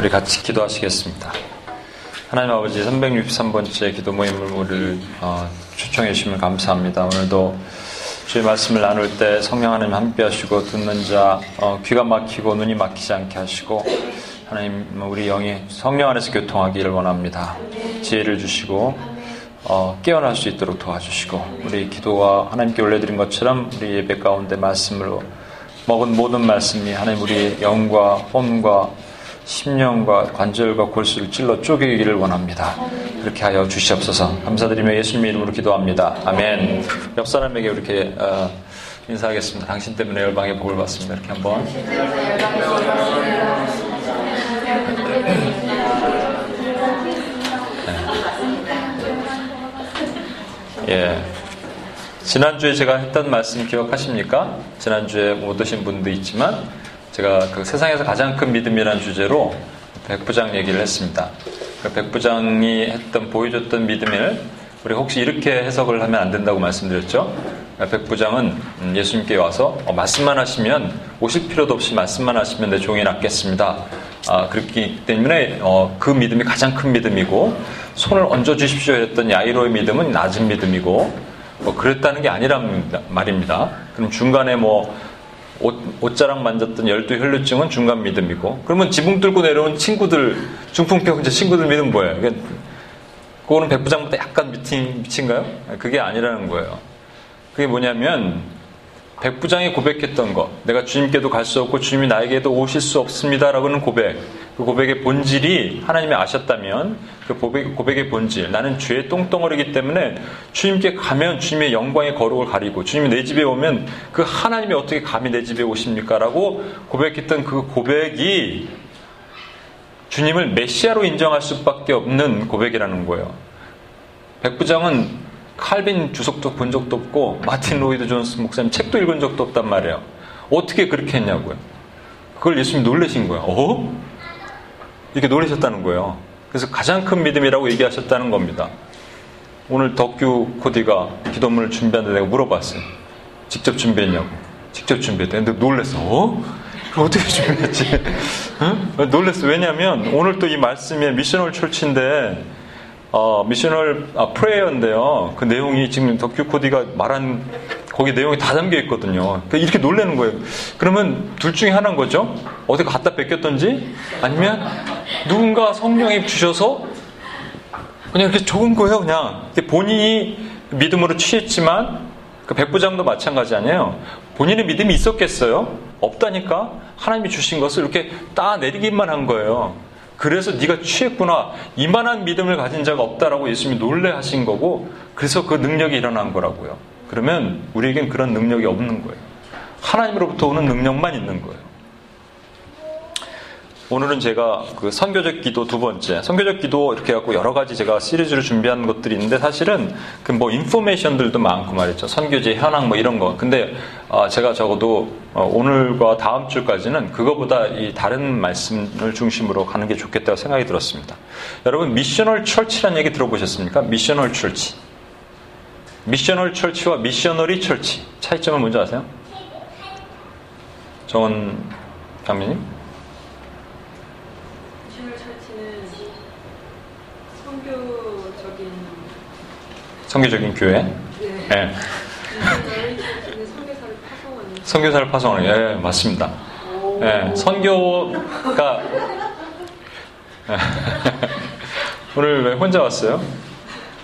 우리 같이 기도하시겠습니다. 하나님 아버지 363번째 기도 모임을 우리를 초청해 주심을 감사합니다. 오늘도 주의 말씀을 나눌 때 성령 하나님 함께 하시고 듣는 자 귀가 막히고 눈이 막히지 않게 하시고 하나님 우리 영이 성령 안에서 교통하기를 원합니다. 지혜를 주시고 깨어날 수 있도록 도와주시고 우리 기도와 하나님께 올려드린 것처럼 우리 예배 가운데 말씀으로 먹은 모든 말씀이 하나님 우리 영과 혼과 심령과 관절과 골수를 찔러 쪼개기를 원합니다. 그렇게 하여 주시옵소서. 감사드리며 예수님의 이름으로 기도합니다. 아멘. 옆 사람에게 이렇게 인사하겠습니다. 당신 때문에 열방의 복을 받습니다. 이렇게 한번. 예. 지난주에 제가 했던 말씀 기억하십니까? 지난주에 못 오신 분도 있지만 제가 그 세상에서 가장 큰 믿음이라는 주제로 백부장 얘기를 했습니다. 백부장이 했던 보여줬던 믿음을 우리 혹시 이렇게 해석을 하면 안 된다고 말씀드렸죠. 백부장은 예수님께 와서 말씀만 하시면 오실 필요도 없이 말씀만 하시면 내 종이 낫겠습니다. 그렇기 때문에 그 믿음이 가장 큰 믿음이고 손을 얹어주십시오 했던 야이로의 믿음은 낮은 믿음이고 뭐 그랬다는 게 아니란 말입니다. 그럼 중간에 뭐 옷자락 만졌던 12혈류증은 중간 믿음이고, 그러면 지붕 뚫고 내려온 친구들, 중풍병 환자 친구들 믿음 뭐예요? 그거는 백부장보다 약간 미친가요? 그게 아니라는 거예요. 그게 뭐냐면, 백부장이 고백했던 거, 내가 주님께도 갈 수 없고 주님이 나에게도 오실 수 없습니다라고는 고백, 그 고백의 본질이 하나님이 아셨다면 그 고백의 본질, 나는 죄의 똥덩어리이기 때문에 주님께 가면 주님의 영광의 거룩을 가리고 주님이 내 집에 오면 그 하나님이 어떻게 감히 내 집에 오십니까? 라고 고백했던 그 고백이 주님을 메시아로 인정할 수밖에 없는 고백이라는 거예요. 백부장은 칼빈 주석도 본 적도 없고 마틴 로이드 존스 목사님 책도 읽은 적도 없단 말이에요. 어떻게 그렇게 했냐고요. 그걸 예수님이 놀라신 거예요. 이렇게 놀라셨다는 거예요. 그래서 가장 큰 믿음이라고 얘기하셨다는 겁니다. 오늘 덕규 코디가 기도문을 준비하는데 내가 물어봤어요. 직접 준비했냐고. 직접 준비했대. 근데 놀랐어. 어떻게 준비했지? 놀랐어. 왜냐면 오늘 또 이 말씀에 미셔널 철치인데 미셔널 프레이어인데요. 그 내용이 지금 덕규 코디가 말한 거기 내용이 다 담겨 있거든요. 이렇게 놀라는 거예요. 그러면 둘 중에 하나인 거죠. 어디 갖다 뺏겼던지 아니면 누군가 성령이 주셔서 그냥 이렇게 적은 거예요. 그냥 본인이 믿음으로 취했지만 그 백부장도 마찬가지 아니에요. 본인의 믿음이 있었겠어요? 없다니까. 하나님이 주신 것을 이렇게 따내리기만 한 거예요. 그래서 네가 취했구나. 이만한 믿음을 가진 자가 없다라고 예수님이 놀래하신 거고 그래서 그 능력이 일어난 거라고요. 그러면 우리에겐 그런 능력이 없는 거예요. 하나님으로부터 오는 능력만 있는 거예요. 오늘은 제가 그 선교적 기도 두 번째, 선교적 기도 이렇게 해갖고 여러 가지 제가 시리즈로 준비한 것들이 있는데 사실은 그 뭐 인포메이션들도 많고 말이죠. 선교지 현황 뭐 이런 거. 근데 제가 적어도 오늘과 다음 주까지는 그거보다 이 다른 말씀을 중심으로 가는 게 좋겠다고 생각이 들었습니다. 여러분 미셔널 철치라는 얘기 들어보셨습니까? 미셔널 철치. 미셔널 철치와 미셔너리 철치. 차이점은 뭔지 아세요? 정원 장미님? 선교적인 교회? 네. 예. 선교사를 파송하는. 예, 맞습니다. 예, 선교가. 오늘 왜 혼자 왔어요?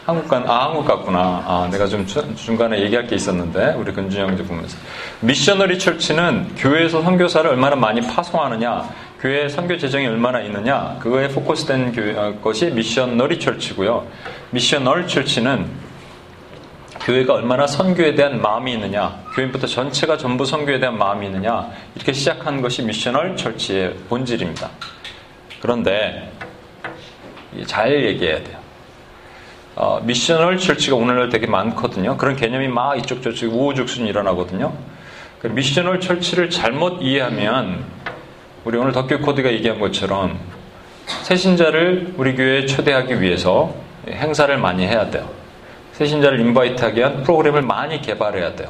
한국 갔구나. 내가 좀 중간에 얘기할 게 있었는데, 우리 근준이 형제 보면서. 미셔너리 철치는 교회에서 선교사를 얼마나 많이 파송하느냐, 교회 선교 재정이 얼마나 있느냐, 그거에 포커스된 것이 미셔너리 철치고요. 미셔널 철치는 교회가 얼마나 선교에 대한 마음이 있느냐, 교인부터 전체가 전부 선교에 대한 마음이 있느냐, 이렇게 시작한 것이 미셔널 철치의 본질입니다. 그런데 잘 얘기해야 돼요. 미셔널 철치가 오늘날 되게 많거든요. 그런 개념이 막 이쪽 저쪽 우후죽순 일어나거든요. 그 미셔널 철치를 잘못 이해하면 우리 오늘 덕규 코드가 얘기한 것처럼 새신자를 우리 교회에 초대하기 위해서 행사를 많이 해야 돼요. 새신자를 인바이트하기 위한 프로그램을 많이 개발해야 돼요.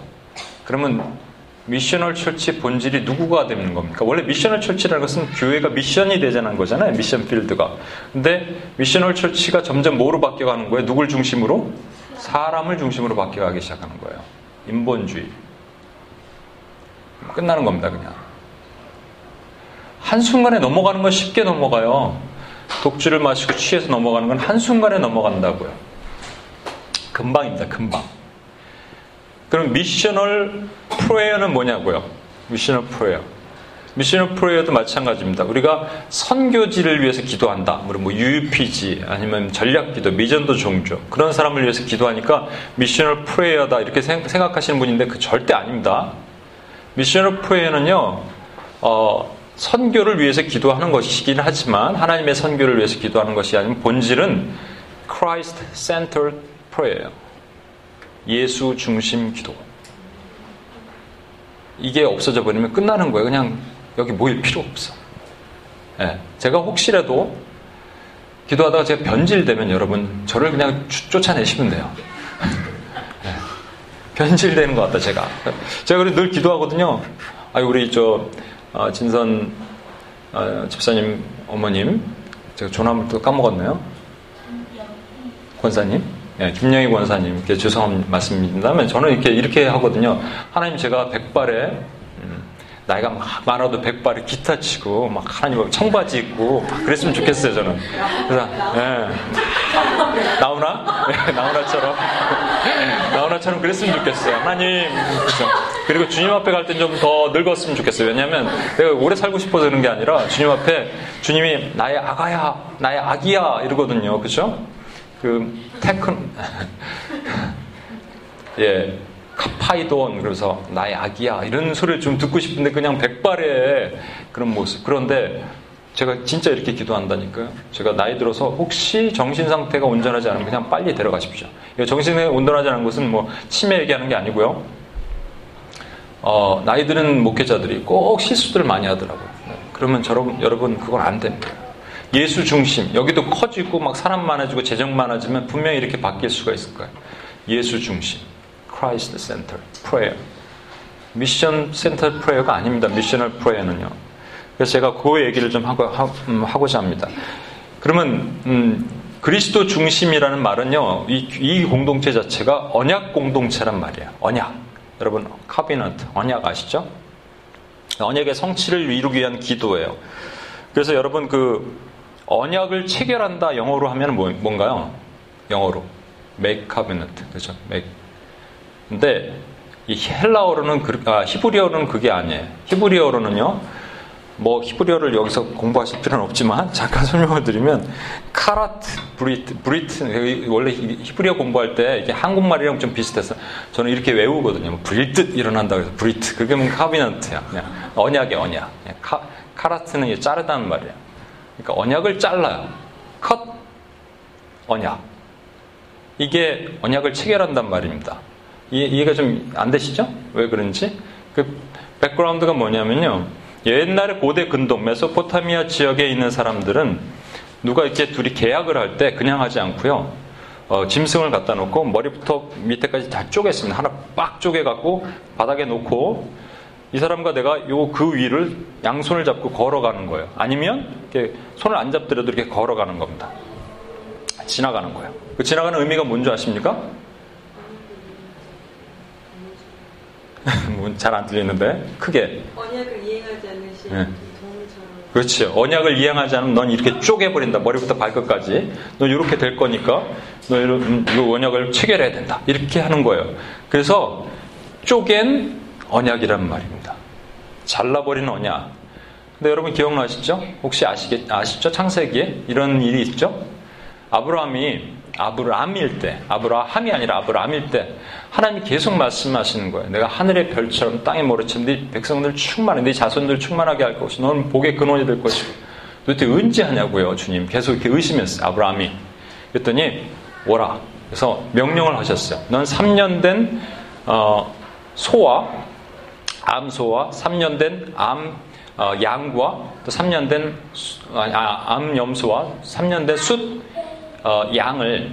그러면 미셔널 철치 본질이 누구가 되는 겁니까? 원래 미셔널 철치라는 것은 교회가 미션이 되자는 거잖아요. 미션 필드가. 근데 미셔널 철치가 점점 뭐로 바뀌어가는 거예요? 누굴 중심으로? 사람을 중심으로 바뀌어가기 시작하는 거예요. 인본주의. 끝나는 겁니다. 그냥. 한순간에 넘어가는 건 쉽게 넘어가요. 독주를 마시고 취해서 넘어가는 건 한순간에 넘어간다고요. 금방입니다. 금방. 그럼 미셔널 프레이어는 뭐냐고요? 미셔널 프레이어. 미셔널 프레이어도 마찬가지입니다. 우리가 선교지를 위해서 기도한다. 뭐 UUPG 아니면 전략기도, 미전도 종조 그런 사람을 위해서 기도하니까 미셔널 프레이어다 이렇게 생각하시는 분인데 그 절대 아닙니다. 미셔널 프레이어는요 선교를 위해서 기도하는 것이긴 하지만 하나님의 선교를 위해서 기도하는 것이 아닌 본질은 Christ Centered Prayer. 예수 중심 기도. 이게 없어져 버리면 끝나는 거예요. 그냥 여기 모일 필요 없어. 예, 제가 혹시라도 기도하다가 제가 변질되면 여러분 저를 그냥 쫓아내시면 돼요. 예, 변질되는 것 같다 제가. 제가 그래도 늘 기도하거든요. 우리 진선 집사님 어머님 제가 존함을 또 까먹었네요. 권사님. 예, 김영희 권사님께 죄송한 말씀입니다만 저는 이렇게 하거든요. 하나님 제가 백발에 나이가 막 많아도 백발에 기타 치고 막 하나님 청바지 입고 막 그랬으면 좋겠어요 저는. 그래서 예, 나훈아? 예, 나훈아처럼 나훈아처럼 그랬으면 좋겠어요 하나님. 그렇죠? 그리고 주님 앞에 갈 땐 좀 더 늙었으면 좋겠어요. 왜냐하면 내가 오래 살고 싶어서 그런 게 아니라 주님 앞에 주님이 나의 아가야 나의 아기야 이러거든요. 그렇죠? 예, 카파이돈, 그래서 나의 아기야, 이런 소리를 좀 듣고 싶은데 그냥 백발의 그런 모습. 그런데 제가 진짜 이렇게 기도한다니까요. 제가 나이 들어서 혹시 정신 상태가 온전하지 않으면 그냥 빨리 데려가십시오. 정신이 온전하지 않은 것은 치매 얘기하는 게 아니고요. 나이 드는 목회자들이 꼭 실수들을 많이 하더라고요. 그러면 여러분, 그건 안 됩니다. 예수 중심, 여기도 커지고 막 사람 많아지고 재정 많아지면 분명히 이렇게 바뀔 수가 있을 거예요. 예수 중심, Christ Center, Prayer. 미션 Center Prayer가 아닙니다. 미셔널 Prayer는요. 그래서 제가 그 얘기를 좀 하고자 합니다. 그러면 그리스도 중심이라는 말은요. 이 공동체 자체가 언약 공동체란 말이에요. 언약. 여러분 커비넌트, 언약 아시죠? 언약의 성취를 이루기 위한 기도예요. 그래서 여러분 언약을 체결한다 영어로 하면 뭔가요? 영어로 make covenant 그렇죠? make. 근데 이 헬라어로는 히브리어로는 그게 아니에요. 히브리어로는요. 히브리어를 여기서 공부하실 필요는 없지만 잠깐 설명을 드리면 카라트 브리트 원래 히브리어 공부할 때 이게 한국말이랑 좀 비슷해서 저는 이렇게 외우거든요. 브리트 일어난다고 해서 브리트 그게 뭔가 카비넌트야. 언약의 언약. 카라트는 자르다는 말이에요. 그러니까 언약을 잘라요. 컷, 언약. 이게 언약을 체결한단 말입니다. 이해가 좀 안 되시죠? 왜 그런지? 백그라운드가 뭐냐면요. 옛날에 고대 근동, 메소포타미아 지역에 있는 사람들은 누가 이렇게 둘이 계약을 할 때 그냥 하지 않고요. 짐승을 갖다 놓고 머리부터 밑에까지 다 쪼갰습니다. 하나 빡 쪼개갖고 바닥에 놓고 이 사람과 내가 그 위를 양손을 잡고 걸어가는 거예요. 아니면 이렇게 손을 안 잡더라도 이렇게 걸어가는 겁니다. 지나가는 거예요. 그 지나가는 의미가 뭔지 아십니까? 잘 안 들리는데 크게. 언약을 이행하지 않으신 네. 동물처럼. 그렇지. 언약을 이행하지 않으면 넌 이렇게 쪼개버린다. 머리부터 발끝까지. 넌 이렇게 될 거니까 너 이 언약을 체결해야 된다. 이렇게 하는 거예요. 그래서 쪼갠 언약이란 말입니다. 잘라버린 언약. 근데 여러분 기억나시죠? 혹시 아시죠? 창세기에 이런 일이 있죠? 아브라함이 아니라 아브라함일 때 하나님이 계속 말씀하시는 거예요. 내가 하늘의 별처럼 땅의 모래처럼 네 백성들 충만해 네 자손들 충만하게 할 것이고 너는 복의 근원이 될 것이고 도대체 언제 하냐고요 주님. 계속 이렇게 의심했어요 아브라함이. 그랬더니 오라 그래서 명령을 하셨어요. 넌 3년 된 소와 암소와 3년 된 양과 또 3년 된 암염소와 3년 된 숫 양을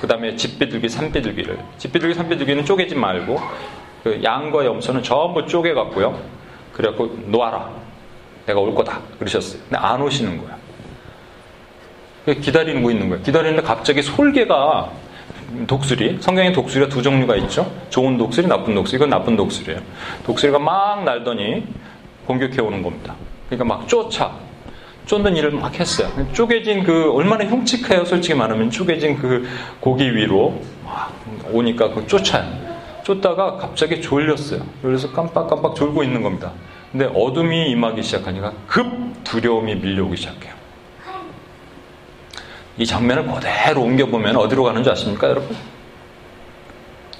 그 다음에 집비둘기, 산비둘기를 집비둘기, 산비둘기는 쪼개지 말고 그 양과 염소는 전부 쪼개갖고요. 그래갖고 놓아라. 내가 올 거다. 그러셨어요. 근데 안 오시는 거야. 기다리고 있는 거예요. 기다리는데 갑자기 솔개가 독수리, 성경에 독수리가 두 종류가 있죠. 좋은 독수리, 나쁜 독수리. 이건 나쁜 독수리예요. 독수리가 막 날더니 공격해 오는 겁니다. 그러니까 막 쫓는 일을 막 했어요. 쪼개진 그 얼마나 흉측해요. 솔직히 말하면 쪼개진 그 고기 위로 막 오니까 그 쫓아요. 쫓다가 갑자기 졸렸어요. 그래서 깜빡깜빡 졸고 있는 겁니다. 근데 어둠이 임하기 시작하니까 급 두려움이 밀려오기 시작해요. 이 장면을 그대로 옮겨보면 어디로 가는 줄 아십니까, 여러분?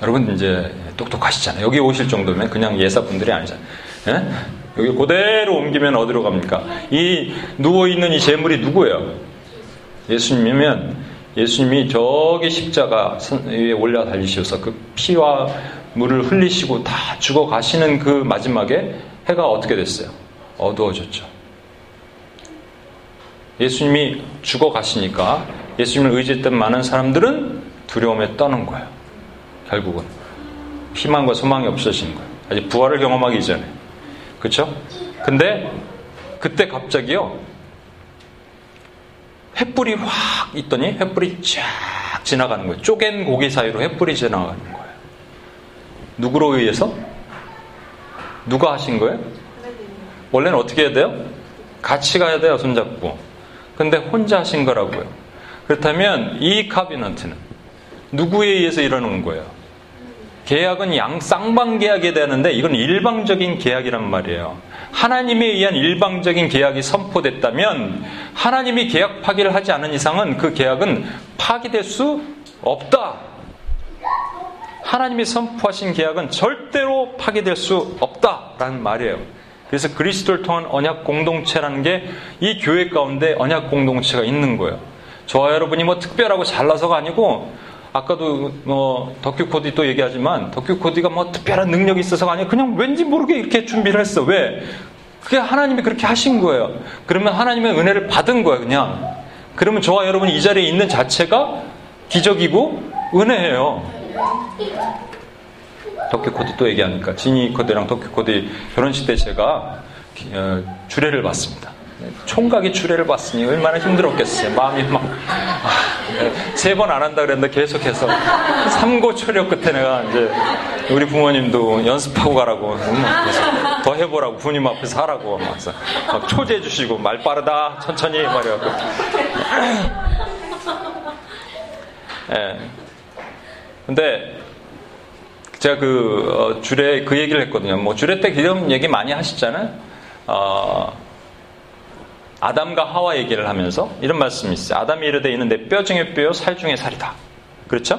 여러분 이제 똑똑하시잖아요. 여기 오실 정도면 그냥 예사분들이 아니잖아요. 예? 여기 그대로 옮기면 어디로 갑니까? 이 누워있는 이 재물이 누구예요? 예수님이면 예수님이 저기 십자가 위에 올라 달리셔서 그 피와 물을 흘리시고 다 죽어가시는 그 마지막에 해가 어떻게 됐어요? 어두워졌죠. 예수님이 죽어가시니까 예수님을 의지했던 많은 사람들은 두려움에 떠는 거예요. 결국은 희망과 소망이 없어지는 거예요. 아직 부활을 경험하기 전에. 그렇죠? 근데 그때 갑자기요 횃불이 확 있더니 횃불이 쫙 지나가는 거예요. 쪼갠 고기 사이로 횃불이 지나가는 거예요. 누구로 의해서? 누가 하신 거예요? 원래는 어떻게 해야 돼요? 같이 가야 돼요. 손잡고. 근데 혼자 하신 거라고요. 그렇다면 이 커비넌트는 누구에 의해서 일어난 거예요? 계약은 쌍방 계약이 되는데 이건 일방적인 계약이란 말이에요. 하나님에 의한 일방적인 계약이 선포됐다면 하나님이 계약 파기를 하지 않은 이상은 그 계약은 파기될 수 없다. 하나님이 선포하신 계약은 절대로 파기될 수 없다라는 말이에요. 그래서 그리스도를 통한 언약 공동체라는 게 이 교회 가운데 언약 공동체가 있는 거예요. 저와 여러분이 뭐 특별하고 잘나서가 아니고 아까도 뭐 덕규 코디 또 얘기하지만 덕규 코디가 뭐 특별한 능력이 있어서가 아니라 그냥 왠지 모르게 이렇게 준비를 했어. 왜? 그게 하나님이 그렇게 하신 거예요. 그러면 하나님의 은혜를 받은 거예요. 그냥. 그러면 저와 여러분이 이 자리에 있는 자체가 기적이고 은혜예요. 덕규 코디 또 얘기하니까 진이 코디랑 덕규 코디 결혼식 때 제가 주례를 받습니다. 총각이 주례를 받으니 얼마나 힘들었겠어요. 마음이 막 세 번 안 한다 그랬는데 계속해서 삼고초력 끝에 내가 이제 우리 부모님도 연습하고 가라고 더 해보라고 부모님 앞에서 하라고 막 초제해 주시고 말 빠르다 천천히 말해갖고 예. 근데 제가 주례 그 얘기를 했거든요. 뭐 주례 때 이런 얘기 많이 하시잖아요. 아담과 하와 얘기를 하면서 이런 말씀이 있어요. 아담이 이르되 이는 내 뼈 중에 뼈요 살 중에 살이다. 그렇죠?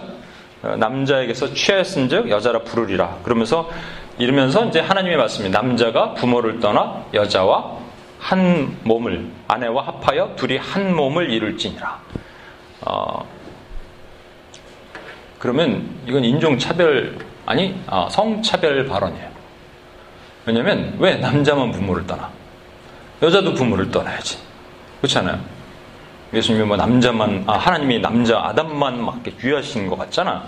남자에게서 취하였은즉 여자라 부르리라. 이러면서 이제 하나님의 말씀이 남자가 부모를 떠나 여자와 한 몸을 아내와 합하여 둘이 한 몸을 이룰지니라. 그러면 이건 인종차별 성차별 발언이에요. 왜냐면 왜 남자만 부모를 떠나? 여자도 부모를 떠나야지. 그렇잖아요. 예수님이 하나님이 남자 아담만 막 유하신 것 같잖아.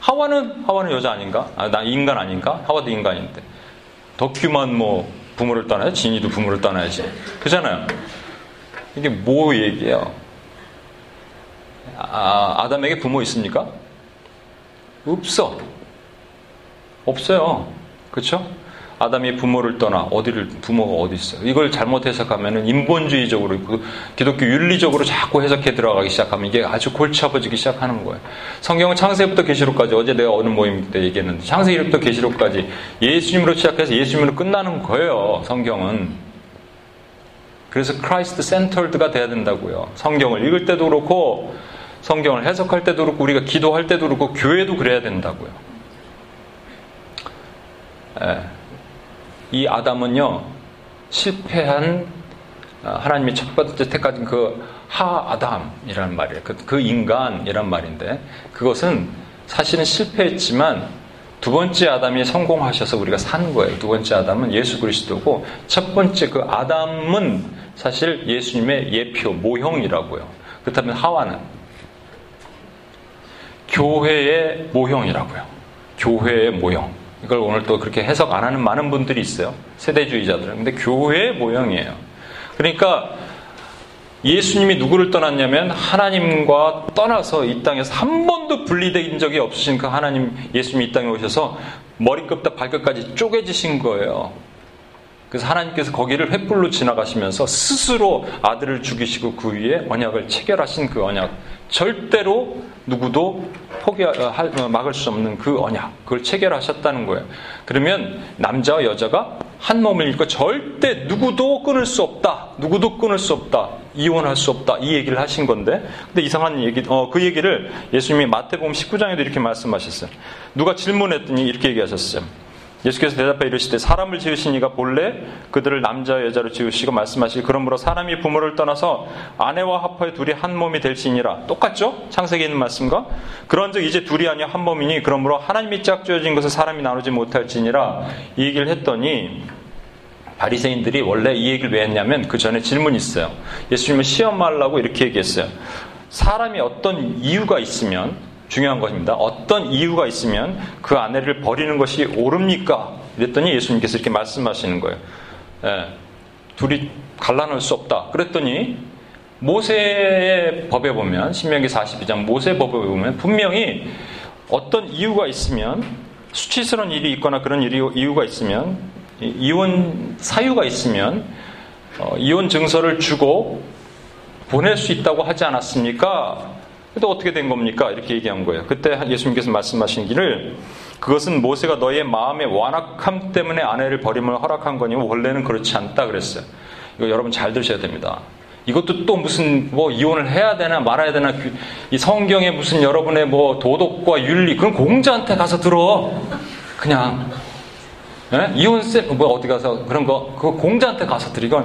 하와는 여자 아닌가? 나 인간 아닌가? 하와도 인간인데. 덕규만 부모를 떠나야지. 진이도 부모를 떠나야지. 그렇잖아요. 이게 뭐 얘기예요? 아담에게 부모 있습니까? 없어요. 그렇죠? 아담이 부모를 떠나 부모가 어디 있어요? 이걸 잘못 해석하면은 인본주의적으로 기독교 윤리적으로 자꾸 해석해 들어가기 시작하면 이게 아주 골치 아파지기 시작하는 거예요. 성경은 창세부터 계시록까지 어제 내가 어느 모임 때 얘기했는데 창세기부터 계시록까지 예수님으로 시작해서 예수님으로 끝나는 거예요. 성경은. 그래서 크라이스트 센터드가 돼야 된다고요. 성경을 읽을 때도 그렇고 성경을 해석할 때도 그렇고 우리가 기도할 때도 그렇고 교회도 그래야 된다고요. 예. 이 아담은요 실패한 하나님이 첫 번째 택하신 그 하 아담이라는 말이에요. 그 인간이란 말인데, 그것은 사실은 실패했지만 두 번째 아담이 성공하셔서 우리가 산 거예요. 두 번째 아담은 예수 그리스도고, 첫 번째 그 아담은 사실 예수님의 예표, 모형이라고요. 그렇다면 하와는 교회의 모형이라고요. 교회의 모형. 이걸 오늘 또 그렇게 해석 안 하는 많은 분들이 있어요. 세대주의자들은. 근데 교회의 모형이에요. 그러니까 예수님이 누구를 떠났냐면 하나님과 떠나서 이 땅에서 한 번도 분리된 적이 없으신 그 하나님, 예수님이 이 땅에 오셔서 머리끝부터 발끝까지 쪼개지신 거예요. 그래서 하나님께서 거기를 횃불로 지나가시면서 스스로 아들을 죽이시고 그 위에 언약을 체결하신 그 언약, 절대로 누구도 막을 수 없는 그 언약, 그걸 체결하셨다는 거예요. 그러면 남자와 여자가 한 몸을 이루고 절대 누구도 끊을 수 없다, 누구도 끊을 수 없다, 이혼할 수 없다, 이 얘기를 하신 건데, 근데 이상한 얘기, 그 얘기를 예수님이 마태복음 19장에도 이렇게 말씀하셨어요. 누가 질문했더니 이렇게 얘기하셨어요. 예수께서 대답해 이르시되, 사람을 지으신 이가 본래 그들을 남자와 여자로 지으시고 말씀하시기, 그러므로 사람이 부모를 떠나서 아내와 합하여 둘이 한 몸이 될지니라. 똑같죠? 창세기에 있는 말씀과. 그런즉 이제 둘이 아니여 한 몸이니, 그러므로 하나님이 짝지어진 것을 사람이 나누지 못할지니라. 이 얘기를 했더니 바리새인들이 원래 이 얘기를 왜 했냐면, 그 전에 질문이 있어요. 예수님은 시험하려고 이렇게 얘기했어요. 사람이 어떤 이유가 있으면, 중요한 것입니다. 어떤 이유가 있으면 그 아내를 버리는 것이 옳습니까? 그랬더니 예수님께서 이렇게 말씀하시는 거예요. 예, 둘이 갈라놓을 수 없다. 그랬더니 모세의 법에 보면, 신명기 42장 모세의 법에 보면 분명히 어떤 이유가 있으면, 수치스러운 일이 있거나 그런 이유가 있으면, 이혼 사유가 있으면 이혼 증서를 주고 보낼 수 있다고 하지 않았습니까? 또 어떻게 된 겁니까? 이렇게 얘기한 거예요. 그때 예수님께서 말씀하신 길을, 그것은 모세가 너희의 마음의 완악함 때문에 아내를 버림을 허락한 거니 원래는 그렇지 않다 그랬어요. 이거 여러분 잘 들으셔야 됩니다. 이것도 또 무슨 이혼을 해야 되나 말아야 되나, 이 성경에 무슨 여러분의 도덕과 윤리, 그건 공자한테 가서 들어. 그냥 이혼쌤 어디 가서 그런 거, 그거 공자한테 가서 들어.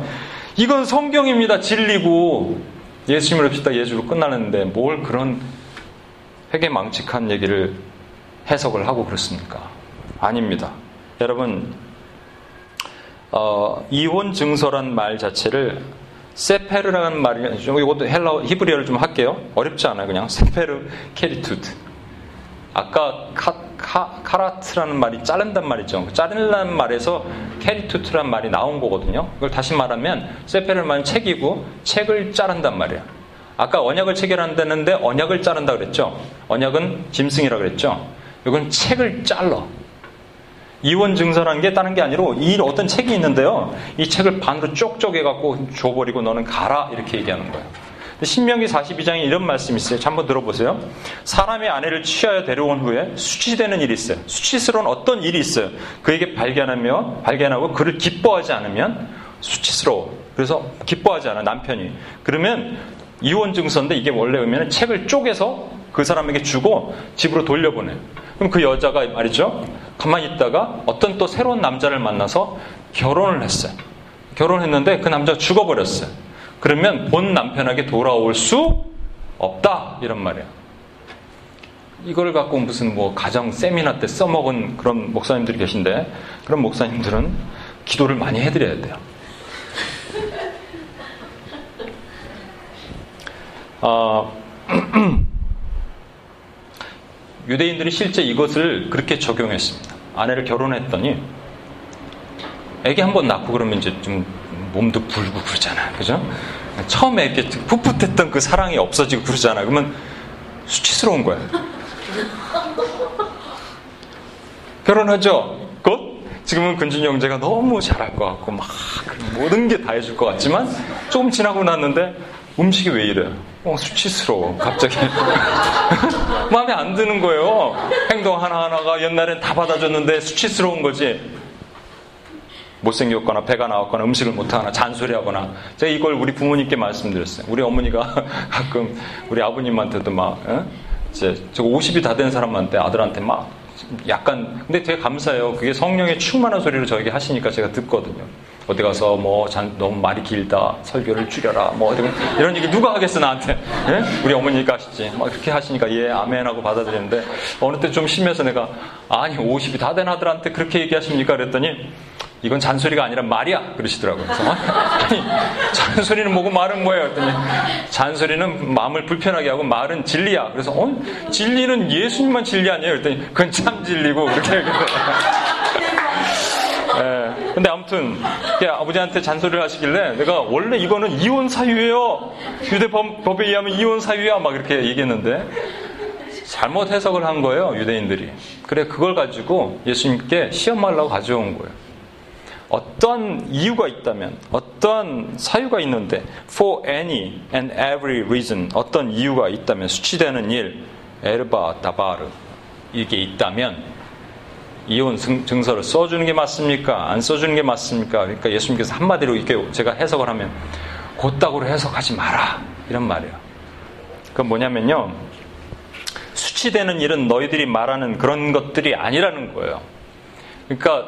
이건 성경입니다. 진리고. 예수님을 뵙시다 예수로 끝나는데 뭘 그런 회개망측한 얘기를 해석을 하고 그렇습니까? 아닙니다. 여러분, 이혼 증서란 말 자체를 세페르라는 말이, 이것도 헬라어 히브리어를 좀 할게요. 어렵지 않아요. 그냥 세페르 케리투드. 아까 카라트라는 말이 자른단 말이죠. 자른다는 말에서 캐리투트란 말이 나온 거거든요. 그걸 다시 말하면 세페르만 책이고 책을 자른단 말이에요. 아까 언약을 체결한다는데 언약을 자른다 그랬죠. 언약은 짐승이라 그랬죠. 이건 책을 잘라. 이혼 증서라는 게 다른 게 아니고, 이 어떤 책이 있는데요, 이 책을 반으로 쪽쪽 해갖고 줘버리고 너는 가라 이렇게 얘기하는 거예요. 신명기 42장에 이런 말씀이 있어요. 한번 들어보세요. 사람의 아내를 취하여 데려온 후에 수치되는 일이 있어요. 수치스러운 어떤 일이 있어요. 그에게 발견하고 그를 기뻐하지 않으면 수치스러워. 그래서 기뻐하지 않아, 남편이. 그러면 이혼 증서인데, 이게 원래 의미는 책을 쪼개서 그 사람에게 주고 집으로 돌려보내요. 그럼 그 여자가 말이죠, 가만히 있다가 어떤 또 새로운 남자를 만나서 결혼을 했어요. 결혼했는데 그 남자가 죽어버렸어요. 그러면 본 남편에게 돌아올 수 없다, 이런 말이에요. 이걸 갖고 무슨 가정 세미나 때 써먹은 그런 목사님들이 계신데, 그런 목사님들은 기도를 많이 해드려야 돼요. 유대인들이 실제 이것을 그렇게 적용했습니다. 아내를 결혼했더니 애기 한번 낳고 그러면 이제 좀 몸도 불고 그러잖아. 그죠? 처음에 이렇게 풋풋했던 그 사랑이 없어지고 그러잖아. 그러면 수치스러운 거야. 결혼하죠? 곧? 지금은 근준 형제가 너무 잘할 것 같고, 막 모든 게 다 해줄 것 같지만, 조금 지나고 났는데, 음식이 왜 이래? 수치스러워. 갑자기. 마음에 안 드는 거예요. 행동 하나하나가 옛날엔 다 받아줬는데 수치스러운 거지. 못생겼거나 배가 나왔거나 음식을 못하거나 잔소리하거나. 제가 이걸 우리 부모님께 말씀드렸어요. 우리 어머니가 가끔 우리 아버님한테도 이제 저거 50이 다 된 사람한테, 아들한테 막 약간, 근데 되게 감사해요. 그게 성령의 충만한 소리를 저에게 하시니까 제가 듣거든요. 어디 가서 뭐 너무 말이 길다, 설교를 줄여라, 뭐 이런 얘기 누가 하겠어 나한테? 예? 우리 어머니가 하시지. 막 그렇게 하시니까 예 아멘하고 받아들였는데 어느 때 좀 심해서 내가 아니 50이 다 된 아들한테 그렇게 얘기하십니까? 그랬더니 이건 잔소리가 아니라 말이야 그러시더라고요. 그래서 아니 잔소리는 뭐고 말은 뭐예요? 그랬더니 잔소리는 마음을 불편하게 하고 말은 진리야. 그래서 진리는 예수님만 진리 아니에요? 그랬더니 그건 참 진리고 그렇게 얘기하더라고요. 예. 근데 아무튼 아버지한테 잔소리를 하시길래 내가 원래 이거는 이혼 사유예요. 유대법에 의하면 이혼 사유야 막 이렇게 얘기했는데 잘못 해석을 한 거예요 유대인들이. 그래 그걸 가지고 예수님께 시험하려고 가져온 거예요. 어떤 이유가 있다면, 어떤 사유가 있는데, for any and every reason, 어떤 이유가 있다면, 수치되는 일, 에르바 다바르, 이게 있다면, 이혼 증서를 써주는 게 맞습니까? 안 써주는 게 맞습니까? 그러니까 예수님께서 한마디로 이렇게 제가 해석을 하면, 곧다구로 해석하지 마라. 이런 말이에요. 그건 뭐냐면요, 수치되는 일은 너희들이 말하는 그런 것들이 아니라는 거예요. 그러니까,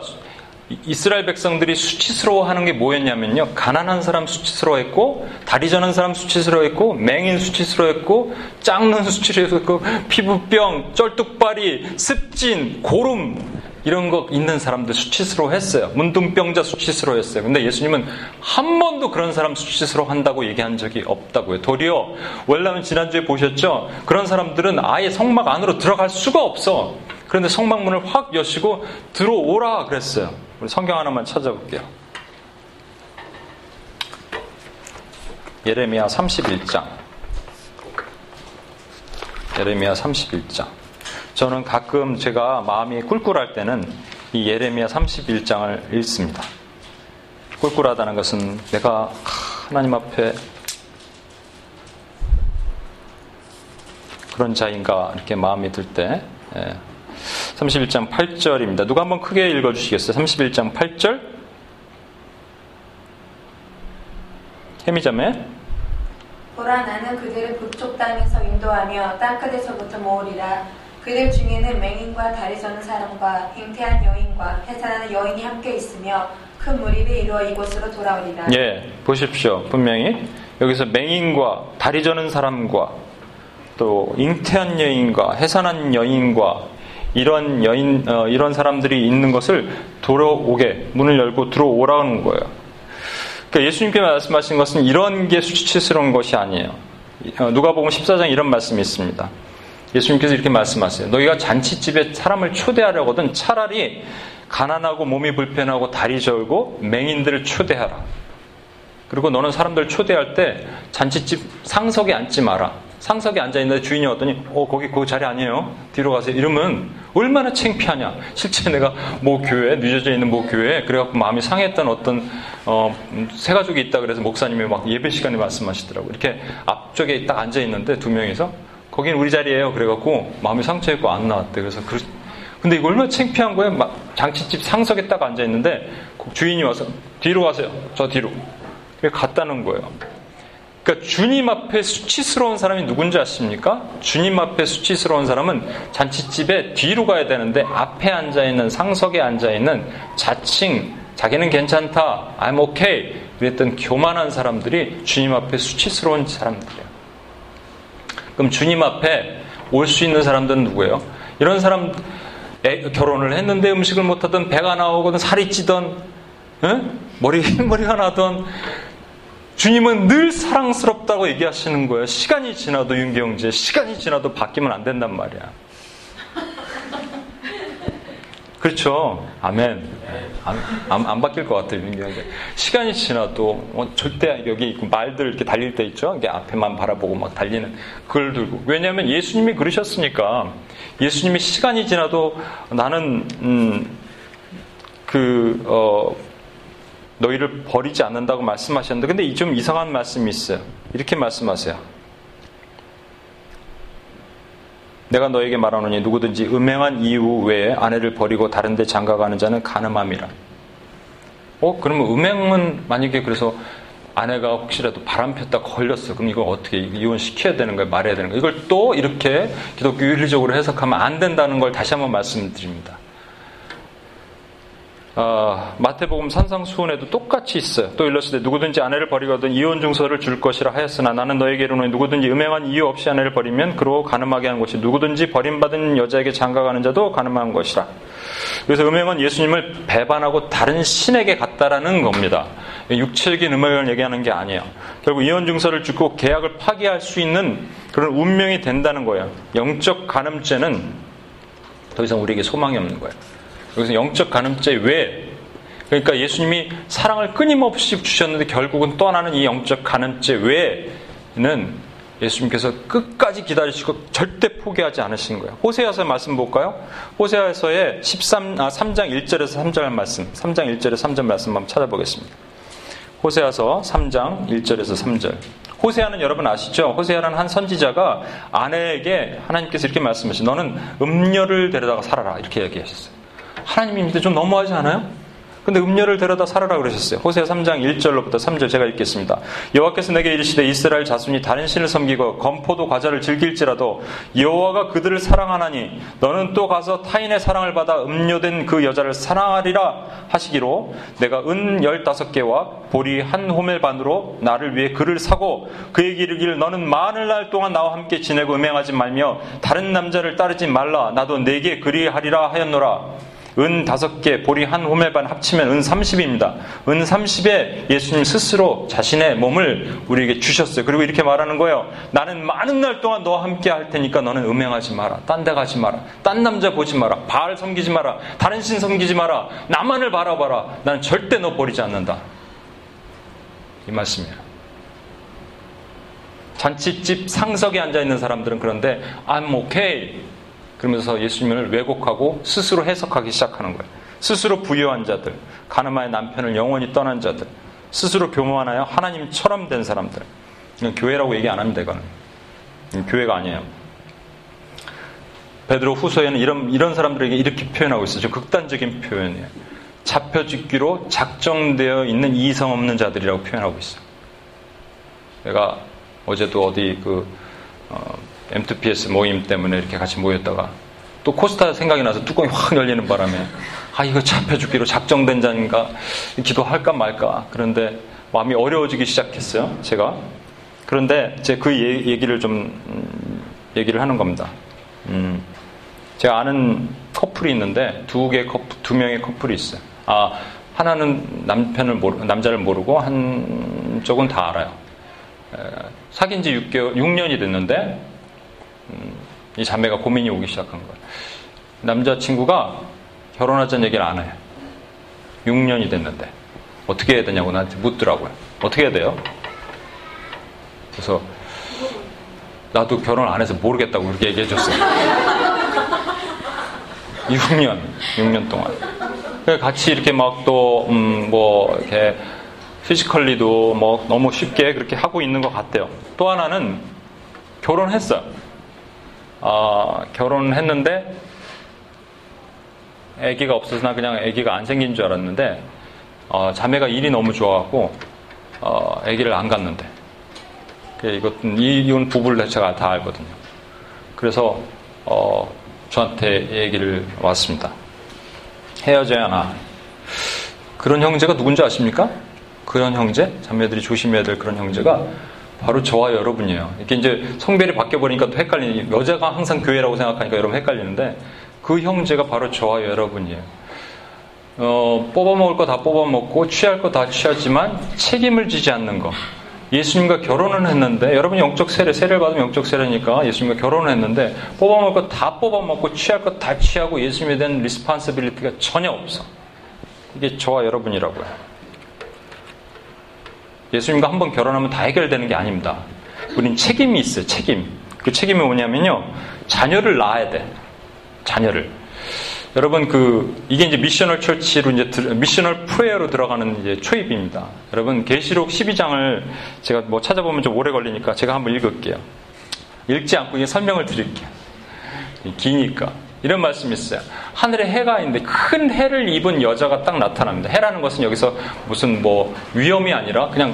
이스라엘 백성들이 수치스러워하는 게 뭐였냐면요, 가난한 사람 수치스러워했고, 다리 저는 사람 수치스러워했고, 맹인 수치스러워했고, 짝눈 수치스러워했고, 피부병, 쩔뚝발이, 습진, 고름 이런 거 있는 사람들 수치스러워했어요. 문둥병자 수치스러워했어요. 근데 예수님은 한 번도 그런 사람 수치스러워한다고 얘기한 적이 없다고요. 도리어 왜냐하면 지난주에 보셨죠? 그런 사람들은 아예 성막 안으로 들어갈 수가 없어. 그런데 성막문을 확 여시고 들어오라 그랬어요. 우리 성경 하나만 찾아볼게요. 예레미야 31장. 저는 가끔 제가 마음이 꿀꿀할 때는 이 예레미야 31장을 읽습니다. 꿀꿀하다는 것은 내가 하나님 앞에 그런 자인가 이렇게 마음이 들 때 31장 8절입니다. 누가 한번 크게 읽어주시겠어요? 31장 8절 혜미자매 보라 나는 그들을 북쪽 땅에서 인도하며 땅끝에서부터 모으리라. 그들 중에는 맹인과 다리 저는 사람과 잉태한 여인과 해산하는 여인이 함께 있으며 큰 무리를 이루어 이곳으로 돌아오리라. 예, 보십시오. 분명히 여기서 맹인과 다리 저는 사람과 또 잉태한 여인과 해산한 여인과 이런 사람들이 있는 것을 돌아오게 문을 열고 들어오라는 거예요. 그러니까 예수님께서 말씀하신 것은 이런 게 수치스러운 것이 아니에요. 누가복음 14장 이런 말씀이 있습니다. 예수님께서 이렇게 말씀하세요. 너희가 잔치집에 사람을 초대하려거든 차라리 가난하고 몸이 불편하고 다리 저고 맹인들을 초대하라. 그리고 너는 사람들 초대할 때 잔치집 상석에 앉지 마라. 상석에 앉아있는데 주인이 왔더니 거기 그 자리 아니에요. 뒤로 가세요. 이러면 얼마나 창피하냐. 실제 내가 뉴저지에 있는 모 교회에 그래갖고 마음이 상했던 어떤 새 가족이 있다 그래서 목사님이 막 예배 시간에 말씀하시더라고요. 이렇게 앞쪽에 딱 앉아있는데 두 명이서 거긴 우리 자리예요. 그래갖고 마음이 상처있고 안 나왔대. 그래서 근데 이거 얼마나 창피한 거예요. 막 장치집 상석에 딱 앉아있는데 주인이 와서 뒤로 가세요. 저 뒤로. 갔다는 거예요. 그러니까 주님 앞에 수치스러운 사람이 누군지 아십니까? 주님 앞에 수치스러운 사람은 잔치집에 뒤로 가야 되는데 앞에 앉아있는 상석에 앉아있는 자칭 자기는 괜찮다 I'm okay 이랬던 교만한 사람들이 주님 앞에 수치스러운 사람들이에요. 그럼 주님 앞에 올 수 있는 사람들은 누구예요? 이런 사람 결혼을 했는데 음식을 못하던 배가 나오거든 살이 찌던 흰머리가 나던 주님은 늘 사랑스럽다고 얘기하시는 거예요. 시간이 지나도 윤기 형제, 시간이 지나도 바뀌면 안 된단 말이야. 그렇죠? 아멘. 안 바뀔 것 같아요, 윤기 형제. 시간이 지나도 절대 여기 말들 이렇게 달릴 때 있죠? 이게 앞에만 바라보고 막 달리는 그걸 들고. 왜냐하면 예수님이 그러셨으니까. 예수님이 시간이 지나도 나는 너희를 버리지 않는다고 말씀하셨는데 근데 좀 이상한 말씀이 있어요. 이렇게 말씀하세요. 내가 너에게 말하노니 누구든지 음행한 이유 외에 아내를 버리고 다른 데 장가가는 자는 간음함이라. 그러면 음행은 만약에 그래서 아내가 혹시라도 바람 폈다 걸렸어. 그럼 이걸 어떻게 이혼시켜야 되는 거야? 말해야 되는 거야? 이걸 또 이렇게 기독교 윤리적으로 해석하면 안 된다는 걸 다시 한번 말씀드립니다. 마태복음 산상수훈에도 똑같이 있어요. 또 일렀을 때 누구든지 아내를 버리거든 이혼 증서를 줄 것이라 하였으나 나는 너에게로는 누구든지 음행한 이유 없이 아내를 버리면 그로 간음하게 한 것이 누구든지 버림받은 여자에게 장가가는 자도 간음한 것이라. 그래서 음행은 예수님을 배반하고 다른 신에게 갔다라는 겁니다. 육체적인 음행을 얘기하는 게 아니에요. 결국 이혼 증서를 주고 계약을 파기할 수 있는 그런 운명이 된다는 거예요. 영적 간음죄는 더 이상 우리에게 소망이 없는 거예요. 여기서 영적 간음죄 외에, 그러니까 예수님이 사랑을 끊임없이 주셨는데 결국은 떠나는 이 영적 간음죄 외에는 예수님께서 끝까지 기다리시고 절대 포기하지 않으신 거예요. 호세아서 말씀 볼까요? 호세아서의 3장 1절에서 3절 말씀, 3장 1절에서 3절 말씀 한번 찾아보겠습니다. 호세아서 3장 1절에서 3절. 호세아는 여러분 아시죠? 호세아라는 한 선지자가 아내에게 하나님께서 이렇게 말씀하시죠. 너는 음녀를 데려다가 살아라 이렇게 얘기하셨어요. 하나님인데 좀 너무하지 않아요? 근데 음녀를 데려다 살아라 그러셨어요. 호세아 3장 1절로부터 3절 제가 읽겠습니다. 여호와께서 내게 이르시되 이스라엘 자손이 다른 신을 섬기고 건포도 과자를 즐길지라도 여호와가 그들을 사랑하나니 너는 또 가서 타인의 사랑을 받아 음녀된 그 여자를 사랑하리라 하시기로 내가 은 15개와 보리 한 호멜 반으로 나를 위해 그를 사고 그에게 이르기를 너는 많은 날 동안 나와 함께 지내고 음행하지 말며 다른 남자를 따르지 말라 나도 내게 그리하리라 하였노라. 은 5개, 보리 한 호멜반 합치면 은 30입니다. 은 30에 예수님 스스로 자신의 몸을 우리에게 주셨어요. 그리고 이렇게 말하는 거예요. 나는 많은 날 동안 너와 함께 할 테니까 너는 음행하지 마라. 딴 데 가지 마라. 딴 남자 보지 마라. 바알 섬기지 마라. 다른 신 섬기지 마라. 나만을 바라봐라. 나는 절대 너 버리지 않는다. 이 말씀이에요. 잔치집 상석에 앉아있는 사람들은 그런데 I'm okay. 그러면서 예수님을 왜곡하고 스스로 해석하기 시작하는 거예요. 스스로 부유한 자들, 가늠하여 남편을 영원히 떠난 자들, 스스로 교만하여 하나님처럼 된 사람들. 이건 교회라고 얘기 안 합니다. 이건 교회가 아니에요. 베드로 후서에는 이런 사람들에게 이렇게 표현하고 있어요. 좀 극단적인 표현이에요. 잡혀죽기로 작정되어 있는 이성 없는 자들이라고 표현하고 있어요. 내가 어제도 어디 M2PS 모임 때문에 이렇게 같이 모였다가 또 코스타 생각이 나서 뚜껑이 확 열리는 바람에 이거 잡혀 죽기로 작정된 자인가 기도할까 말까 그런데 마음이 어려워지기 시작했어요 제가. 그런데 제 그 얘기를 좀 얘기를 하는 겁니다. 제가 아는 커플이 있는데 두 명의 커플이 있어요. 하나는 남자를 모르고 한쪽은 다 알아요. 사귄 지 6년이 됐는데 이 자매가 고민이 오기 시작한 거예요. 남자친구가 결혼하자는 얘기를 안 해요. 6년이 됐는데 어떻게 해야 되냐고 나한테 묻더라고요. 어떻게 해야 돼요? 그래서 나도 결혼 안 해서 모르겠다고 그렇게 얘기해 줬어요. 6년 동안 같이 이렇게 막 또 이렇게 피지컬리도 너무 쉽게 그렇게 하고 있는 것 같아요. 또 하나는 결혼했어요. 결혼했는데 아기가 없어서 나 그냥 아기가 안 생긴 줄 알았는데 자매가 일이 너무 좋아갖고 아기를 안 갖는데 이건 부부를 제가 다 알거든요. 그래서 저한테 얘기를 왔습니다. 헤어져야 하나. 그런 형제가 누군지 아십니까? 그런 형제, 자매들이 조심해야 될 그런 형제가 바로 저와 여러분이에요. 이렇게 이제 성별이 바뀌어버리니까 또 헷갈리는, 여자가 항상 교회라고 생각하니까 여러분 헷갈리는데 그 형제가 바로 저와 여러분이에요. 뽑아먹을 거 다 뽑아먹고 취할 거 다 취하지만 책임을 지지 않는 거. 예수님과 결혼은 했는데 여러분이 영적 세례, 세례를 받으면 영적 세례니까 예수님과 결혼을 했는데 뽑아먹을 거 다 뽑아먹고 취할 거 다 취하고 예수님에 대한 리스폰시빌리티가 전혀 없어. 이게 저와 여러분이라고요. 예수님과 한번 결혼하면 다 해결되는 게 아닙니다. 우린 책임이 있어요. 책임. 그 책임이 뭐냐면요. 자녀를 낳아야 돼. 자녀를. 여러분 이게 이제 미셔널 처치로 이제 미셔널 프레어로 들어가는 이제 초입입니다. 여러분 계시록 12장을 제가 찾아보면 좀 오래 걸리니까 제가 한번 읽을게요. 읽지 않고 이제 설명을 드릴게요. 기니까. 이런 말씀이 있어요. 하늘에 해가 있는데 큰 해를 입은 여자가 딱 나타납니다. 해라는 것은 여기서 무슨 위험이 아니라 그냥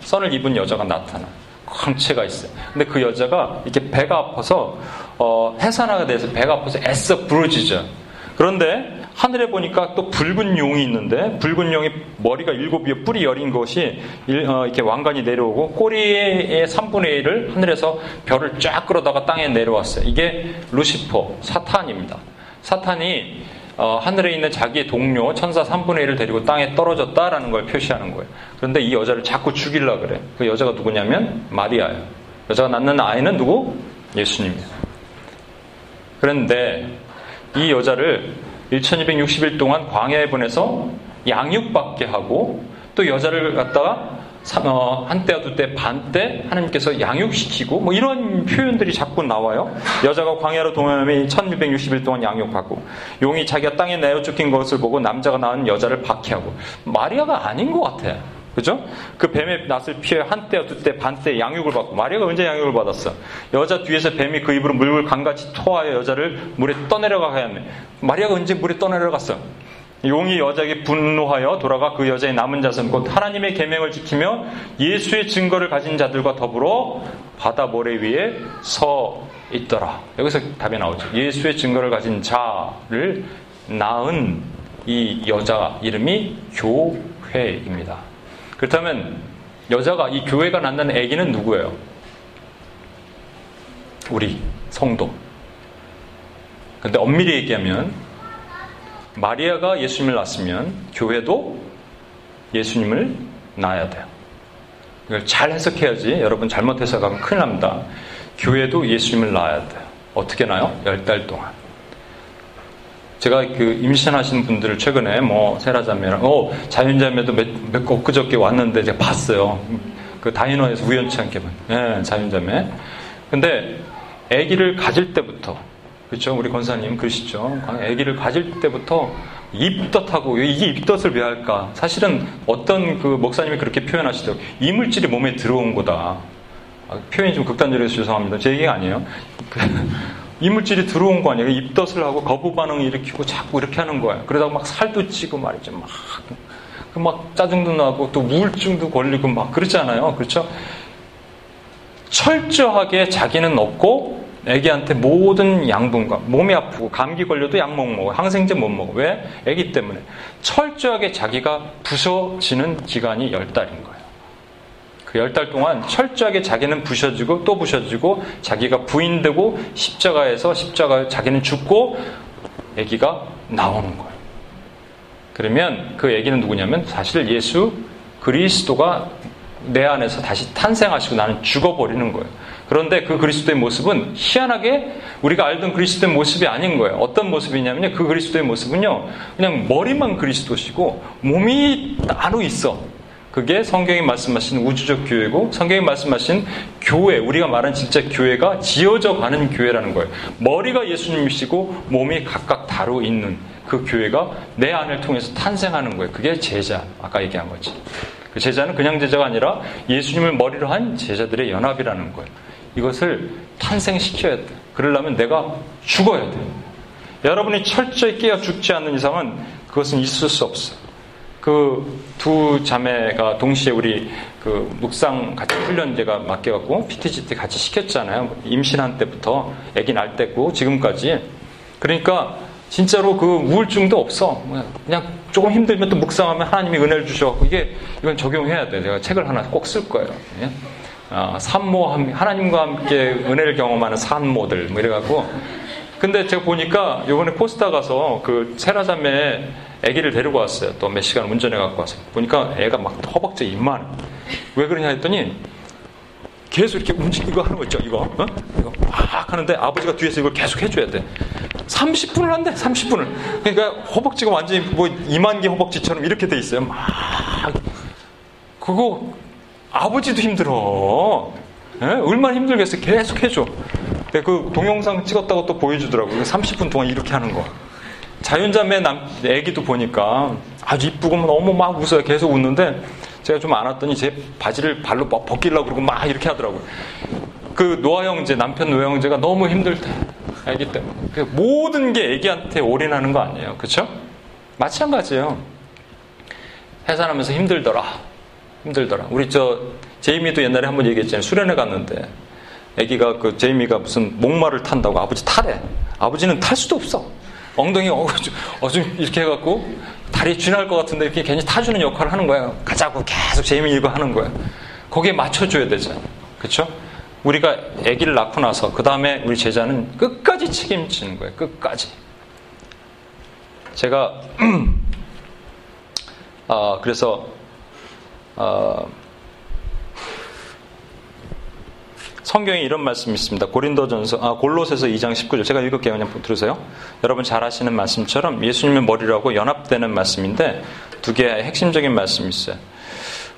선을 입은 여자가 나타나요. 큰 채가 있어요. 근데 그 여자가 이렇게 배가 아파서 해산하게 돼서 배가 아파서 애써 부르짖어요. 그런데 하늘에 보니까 또 붉은 용이 있는데, 붉은 용이 머리가 7개 뿔이 열린 것이 이렇게 왕관이 내려오고 꼬리의 3분의 1을 하늘에서 별을 쫙 끌어다가 땅에 내려왔어요. 이게 루시퍼, 사탄입니다. 사탄이 하늘에 있는 자기의 동료 천사 3분의 1을 데리고 땅에 떨어졌다라는 걸 표시하는 거예요. 그런데 이 여자를 자꾸 죽이려고 그래. 그 여자가 누구냐면 마리아예요. 여자가 낳는 아이는 누구? 예수님이에요. 그런데 이 여자를 1260일 동안 광야에 보내서 양육받게 하고, 또 여자를 갖다가 한때와 두때 반때 하나님께서 양육시키고, 뭐 이런 표현들이 자꾸 나와요. 여자가 광야로 동행하며 1260일 동안 양육받고, 용이 자기가 땅에 내어 쫓긴 것을 보고 남자가 낳은 여자를 박해하고. 마리아가 아닌 것 같아. 그죠? 그 뱀의 낯을 피해 한때와 두때 반때 양육을 받고. 마리아가 언제 양육을 받았어? 여자 뒤에서 뱀이 그 입으로 물을 강같이 토하여 여자를 물에 떠내려가야 하네. 마리아가 언제 물에 떠내려갔어? 용이 여자에게 분노하여 돌아가 그 여자의 남은 자손 곧 하나님의 계명을 지키며 예수의 증거를 가진 자들과 더불어 바다 모래 위에 서 있더라. 여기서 답이 나오죠. 예수의 증거를 가진 자를 낳은 이 여자 이름이 교회입니다. 그렇다면 여자가, 이 교회가 낳는 아기는 누구예요? 우리 성도. 그런데 엄밀히 얘기하면 마리아가 예수님을 낳았으면 교회도 예수님을 낳아야 돼요. 이걸 잘 해석해야지 여러분 잘못 해석하면 큰일 납니다. 교회도 예수님을 낳아야 돼요. 어떻게 낳아요? 10달 동안. 제가 그 임신하신 분들을 최근에 뭐 세라자매랑 자연자매도 몇 엊그저께 왔는데 제가 봤어요. 그 다이너에서 우연치 않게 본 자연자매. 근데 아기를 가질 때부터, 그렇죠? 우리 권사님 그러시죠? 아기를 가질 때부터 입덧하고, 이게 입덧을 왜 할까? 사실은 어떤 그 목사님이 그렇게 표현하시더라고요. 이물질이 몸에 들어온 거다. 표현이 좀 극단적이어서 죄송합니다. 제 얘기가 아니에요. 이물질이 들어온 거 아니에요. 입덧을 하고 거부 반응을 일으키고 자꾸 이렇게 하는 거예요. 그러다가 막 살도 찌고 말이죠. 막 짜증도 나고 또 우울증도 걸리고 막 그렇잖아요. 그렇죠? 철저하게 자기는 없고 애기한테 모든 양분과, 몸이 아프고 감기 걸려도 약 못 먹어, 항생제 못 먹어. 왜? 애기 때문에. 철저하게 자기가 부서지는 기간이 10달인 거예요. 그 10달 동안 철저하게 자기는 부셔지고 또 부셔지고, 자기가 부인되고, 십자가에 자기는 죽고 애기가 나오는 거예요. 그러면 그 애기는 누구냐면 사실 예수 그리스도가 내 안에서 다시 탄생하시고 나는 죽어버리는 거예요. 그런데 그 그리스도의 모습은 희한하게 우리가 알던 그리스도의 모습이 아닌 거예요. 어떤 모습이냐면요, 그 그리스도의 모습은요, 그냥 머리만 그리스도시고 몸이 따로 있어. 그게 성경이 말씀하신 우주적 교회고, 성경이 말씀하신 교회, 우리가 말하는 진짜 교회가 지어져 가는 교회라는 거예요. 머리가 예수님이시고 몸이 각각 따로 있는 그 교회가 내 안을 통해서 탄생하는 거예요. 그게 제자, 아까 얘기한 거지. 그 제자는 그냥 제자가 아니라 예수님을 머리로 한 제자들의 연합이라는 거예요. 이것을 탄생시켜야 돼. 그러려면 내가 죽어야 돼. 여러분이 철저히 깨어 죽지 않는 이상은 그것은 있을 수 없어. 그 두 자매가 동시에 우리 그 묵상 같이 훈련 제가 맡겨갖고 PTGT 같이 시켰잖아요. 임신한 때부터 아기 낳을 때고 지금까지. 그러니까 진짜로 그 우울증도 없어. 그냥 조금 힘들면 또 묵상하면 하나님이 은혜를 주셔갖고, 이건 적용해야 돼. 제가 책을 하나 꼭 쓸 거예요. 산모, 하나님과 함께 은혜를 경험하는 산모들, 뭐 이래갖고. 근데 제가 보니까 요번에 코스타 가서 그 세라자매 아기를 데리고 왔어요. 또 몇 시간 운전해갖고 왔어요. 보니까 애가 막 허벅지 입만. 왜 그러냐 했더니 계속 이렇게 이거 하는 거 있죠? 이거 막 하는데 아버지가 뒤에서 이걸 계속 해줘야 돼. 30분을 한대, 30분을. 그러니까 허벅지가 완전히 뭐 이만기 허벅지처럼 이렇게 돼 있어요. 막. 그거 아버지도 힘들어. 예? 얼마나 힘들겠어요. 계속 해줘. 그 동영상 찍었다고 또 보여주더라고요. 30분 동안 이렇게 하는 거. 자연자매 애기도 보니까 아주 이쁘고 너무 막 웃어요. 계속 웃는데 제가 좀 안았더니 제 바지를 발로 막 벗기려고 그러고 막 이렇게 하더라고요. 그 노아 형제, 남편 노아 형제가 너무 힘들대. 애기 때문에. 모든 게 애기한테 올인하는 거 아니에요. 그렇죠? 마찬가지예요. 해산하면서 힘들더라. 우리 제이미도 옛날에 한번 얘기했잖아요. 수련회 갔는데 애기가 제이미가 무슨 목마를 탄다고 아버지 타래. 아버지는 탈 수도 없어. 엉덩이 어좀 이렇게 해갖고 다리 쥐날 것 같은데 이렇게 괜히 타주는 역할을 하는 거야. 가자고 계속 재미있고 하는 거야. 거기에 맞춰줘야 되잖아. 그렇죠? 우리가 아기를 낳고 나서 그 다음에 우리 제자는 끝까지 책임지는 거예요. 끝까지. 제가 그래서 성경에 이런 말씀이 있습니다. 골로새서 2장 19절. 제가 읽을게요. 그냥 들으세요. 여러분 잘 아시는 말씀처럼 예수님의 머리라고 연합되는 말씀인데 두 개의 핵심적인 말씀이 있어요.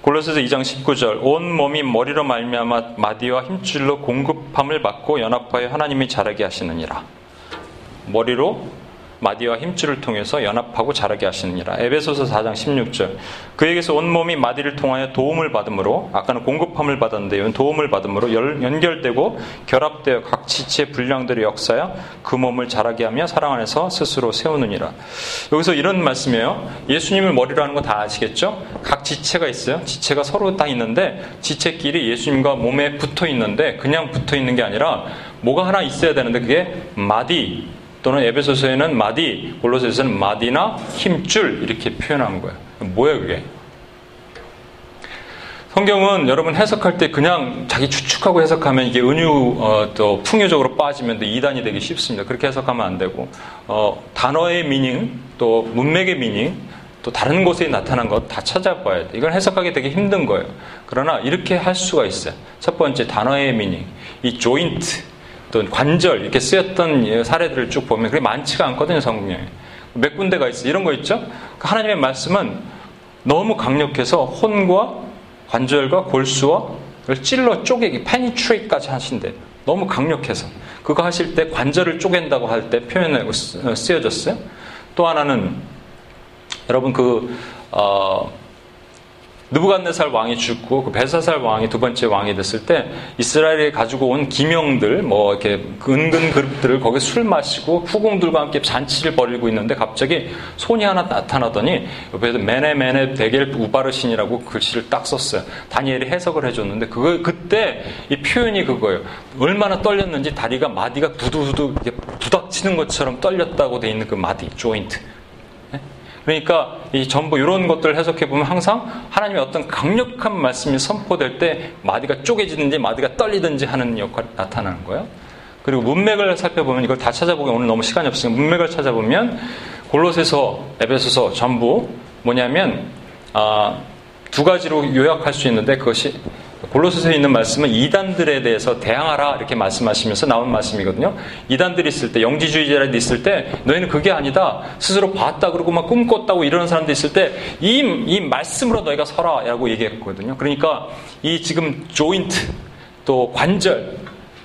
골로새서 2장 19절. 온 몸이 머리로 말미암아 마디와 힘줄로 공급함을 받고 연합하여 하나님이 자라게 하시느니라. 머리로 마디와 힘줄을 통해서 연합하고 자라게 하시느니라. 에베소서 4장 16절. 그에게서 온몸이 마디를 통하여 도움을 받음으로, 아까는 공급함을 받았는데요, 도움을 받음으로 연결되고 결합되어 각 지체의 분량들의 역사여 그 몸을 자라게 하며 사랑 안에서 스스로 세우느니라. 여기서 이런 말씀이에요. 예수님을 머리로 하는 거 다 아시겠죠? 각 지체가 있어요. 지체가 서로 다 있는데 지체끼리 예수님과 몸에 붙어 있는데 그냥 붙어 있는 게 아니라 뭐가 하나 있어야 되는데 그게 마디, 또는 에베소서에는 마디, 골로새서에서는 마디나 힘줄 이렇게 표현한 거예요. 뭐야 그게? 성경은 여러분 해석할 때 그냥 자기 추측하고 해석하면 이게 또 풍요적으로 빠지면 이단이 되기 쉽습니다. 그렇게 해석하면 안 되고 단어의 미닝, 또 문맥의 미닝, 또 다른 곳에 나타난 것 다 찾아봐야 돼. 이건 해석하기 되게 힘든 거예요. 그러나 이렇게 할 수가 있어요. 첫 번째 단어의 미닝, 이 조인트. 또 관절 이렇게 쓰였던 사례들을 쭉 보면 그게 많지가 않거든요. 성경에 몇 군데가 있어. 이런 거 있죠. 하나님의 말씀은 너무 강력해서 혼과 관절과 골수와 찔러 쪼개기, 페니트레이트까지 하신대. 너무 강력해서 그거 하실 때 관절을 쪼갠다고 할 때 표현하고 쓰여졌어요. 또 하나는 여러분 느부갓네살 왕이 죽고 그 벨사살 왕이 두 번째 왕이 됐을 때 이스라엘이 가지고 온 기명들 뭐 이렇게 은근 그릇들을 거기에 술 마시고 후궁들과 함께 잔치를 벌이고 있는데 갑자기 손이 하나 나타나더니 옆에서 메네 베겔 우바르신이라고 글씨를 딱 썼어요. 다니엘이 해석을 해줬는데 그때 이 표현이 그거예요. 얼마나 떨렸는지 다리가 마디가 두두두두 부닥치는 것처럼 떨렸다고 돼 있는 그 마디 조인트. 그러니까 이 전부 이런 것들을 해석해 보면 항상 하나님의 어떤 강력한 말씀이 선포될 때 마디가 쪼개지든지 마디가 떨리든지 하는 역할이 나타나는 거예요. 그리고 문맥을 살펴보면 이걸 다 찾아보기 오늘 너무 시간이 없으니까 문맥을 찾아보면 골로새서, 에베소서 전부 뭐냐면 두 가지로 요약할 수 있는데 그것이 골로새서에 있는 말씀은 이단들에 대해서 대항하라 이렇게 말씀하시면서 나온 말씀이거든요. 이단들이 있을 때, 영지주의자들이 있을 때 너희는 그게 아니다. 스스로 봤다 그러고 막 꿈꿨다고 이러는 사람들이 있을 때 이 말씀으로 너희가 서라 라고 얘기했거든요. 그러니까 이 지금 조인트, 또 관절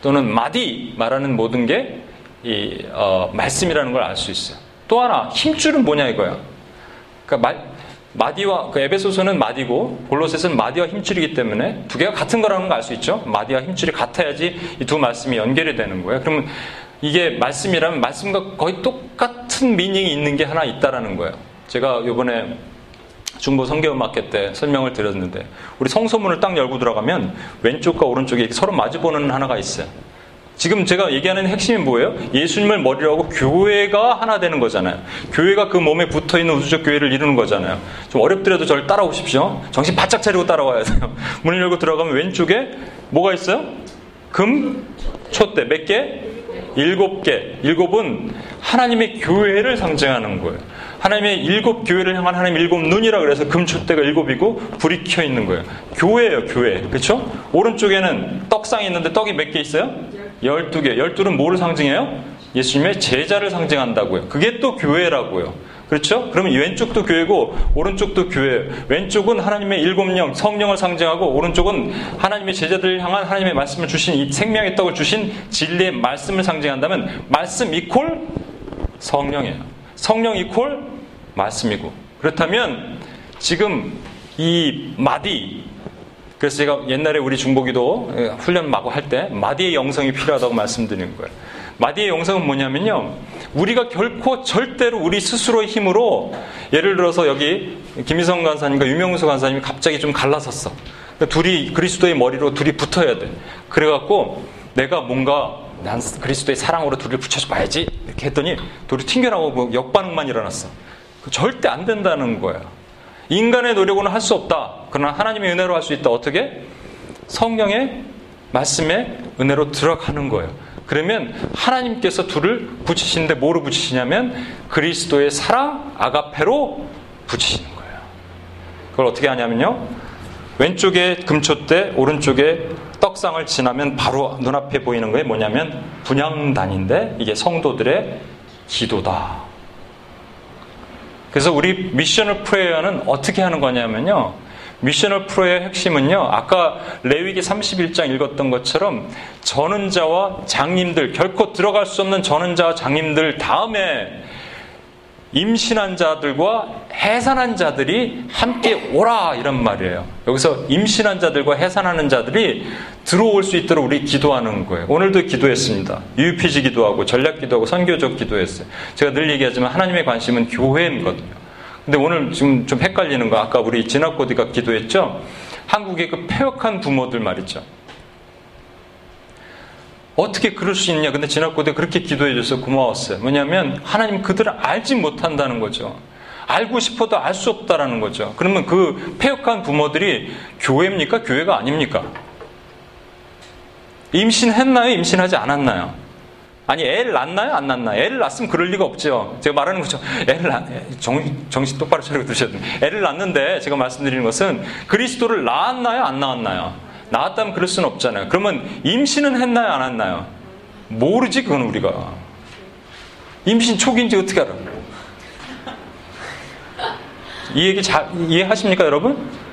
또는 마디 말하는 모든 게 이 말씀이라는 걸 알 수 있어요. 또 하나 힘줄은 뭐냐 이거야. 그러니까 마디와 에베소서는 마디고 골로새서는 마디와 힘줄이기 때문에 두 개가 같은 거라는 거 알 수 있죠. 마디와 힘줄이 같아야지 이 두 말씀이 연결이 되는 거예요. 그러면 이게 말씀이라면 말씀과 거의 똑같은 미닝이 있는 게 하나 있다라는 거예요. 제가 이번에 중보 성경음악회 때 설명을 드렸는데 우리 성소문을 딱 열고 들어가면 왼쪽과 오른쪽이 서로 마주보는 하나가 있어요. 지금 제가 얘기하는 핵심이 뭐예요? 예수님을 머리로 하고 교회가 하나 되는 거잖아요. 교회가 그 몸에 붙어있는 우주적 교회를 이루는 거잖아요. 좀 어렵더라도 저를 따라오십시오. 정신 바짝 차리고 따라와야 돼요. 문을 열고 들어가면 왼쪽에 뭐가 있어요? 금, 촛대. 몇 개? 7개. 7은 하나님의 교회를 상징하는 거예요. 하나님의 7교회를 향한 하나님의 7눈이라 그래서 금촛대가 7이고 불이 켜 있는 거예요. 교회예요, 교회. 그렇죠? 오른쪽에는 떡상이 있는데 떡이 몇 개 있어요? 12개. 12는 뭐를 상징해요? 예수님의 제자를 상징한다고요. 그게 또 교회라고요. 그렇죠? 그러면 왼쪽도 교회고 오른쪽도 교회예요. 왼쪽은 하나님의 7령, 성령을 상징하고 오른쪽은 하나님의 제자들을 향한 하나님의 말씀을 주신 이 생명의 떡을 주신 진리의 말씀을 상징한다면 말씀 이퀄 성령이에요. 성령 이퀄 말씀이고. 그렇다면 지금 이 마디, 그래서 제가 옛날에 우리 중보기도 훈련 마구 할 때 마디의 영성이 필요하다고 말씀드린 거예요. 마디의 영성은 뭐냐면요, 우리가 결코 절대로 우리 스스로의 힘으로, 예를 들어서 여기 김희성 간사님과 유명수 간사님이 갑자기 좀 갈라섰어. 둘이 그리스도의 머리로 둘이 붙어야 돼. 그래갖고 내가 뭔가 난 그리스도의 사랑으로 둘을 붙여서 봐야지 이렇게 했더니 둘이 튕겨나오고 역반응만 일어났어. 절대 안 된다는 거야. 인간의 노력으로는 할 수 없다. 그러나 하나님의 은혜로 할 수 있다. 어떻게? 성령의 말씀의 은혜로 들어가는 거예요. 그러면 하나님께서 둘을 붙이시는데 뭐로 붙이시냐면 그리스도의 사랑 아가페로 붙이시는 거예요. 그걸 어떻게 하냐면요, 왼쪽에 금촛대, 오른쪽에 떡상을 지나면 바로 눈앞에 보이는 게 뭐냐면 분향단인데 이게 성도들의 기도다. 그래서 우리 미셔널 프레이어는 어떻게 하는 거냐면요, 미셔널 프레이어의 핵심은요, 아까 레위기 31장 읽었던 것처럼 전은자와 장님들, 결코 들어갈 수 없는 전은자와 장님들 다음에 임신한 자들과 해산한 자들이 함께 오라 이런 말이에요. 여기서 임신한 자들과 해산하는 자들이 들어올 수 있도록 우리 기도하는 거예요. 오늘도 기도했습니다. UPG 기도하고 전략 기도하고 선교적 기도했어요. 제가 늘 얘기하지만 하나님의 관심은 교회거든요. 근데 오늘 지금 좀 헷갈리는 거, 아까 우리 진학고디가 기도했죠. 한국의 그 폐역한 부모들 말이죠. 어떻게 그럴 수 있냐. 근데 진학고대 그렇게 기도해 줘서 고마웠어요. 뭐냐면 하나님 그들을 알지 못한다는 거죠. 알고 싶어도 알 수 없다라는 거죠. 그러면 그 폐역한 부모들이 교회입니까? 교회가 아닙니까? 임신했나요? 임신하지 않았나요? 아니, 애를 낳나요? 안 낳나요? 애를 낳았으면 그럴 리가 없죠. 제가 말하는 거죠. 애를 낳, 정신 똑바로 차리고 들으셔야 돼요. 애를 낳는데 제가 말씀드리는 것은 그리스도를 낳았나요? 안 낳았나요? 낳았다면 그럴 수는 없잖아요. 그러면 임신은 했나요? 안 했나요? 모르지. 그건 우리가 임신 초기인지 어떻게 알아? 이 얘기 잘 이해하십니까 여러분?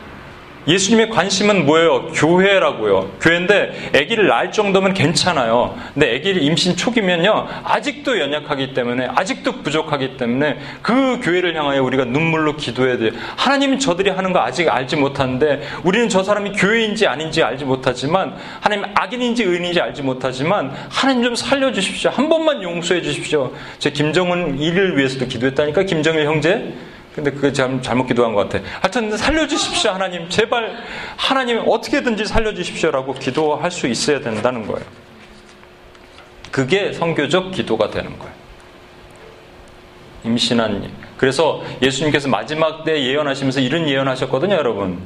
예수님의 관심은 뭐예요? 교회라고요. 교회인데 아기를 낳을 정도면 괜찮아요. 근데 아기를 임신 초기면요, 아직도 연약하기 때문에, 아직도 부족하기 때문에 그 교회를 향하여 우리가 눈물로 기도해야 돼요. 하나님, 저들이 하는 거 아직 알지 못하는데, 우리는 저 사람이 교회인지 아닌지 알지 못하지만, 하나님 악인인지 의인인지 알지 못하지만, 하나님 좀 살려주십시오. 한 번만 용서해 주십시오. 제 김정은 일을 위해서도 기도했다니까, 김정일 형제. 근데 그게 잘못 기도한 것 같아. 하여튼 살려주십시오 하나님, 제발 하나님 어떻게든지 살려주십시오라고 기도할 수 있어야 된다는 거예요. 그게 선교적 기도가 되는 거예요. 임신한 일. 그래서 예수님께서 마지막 때에 예언하시면서 이런 예언하셨거든요 여러분.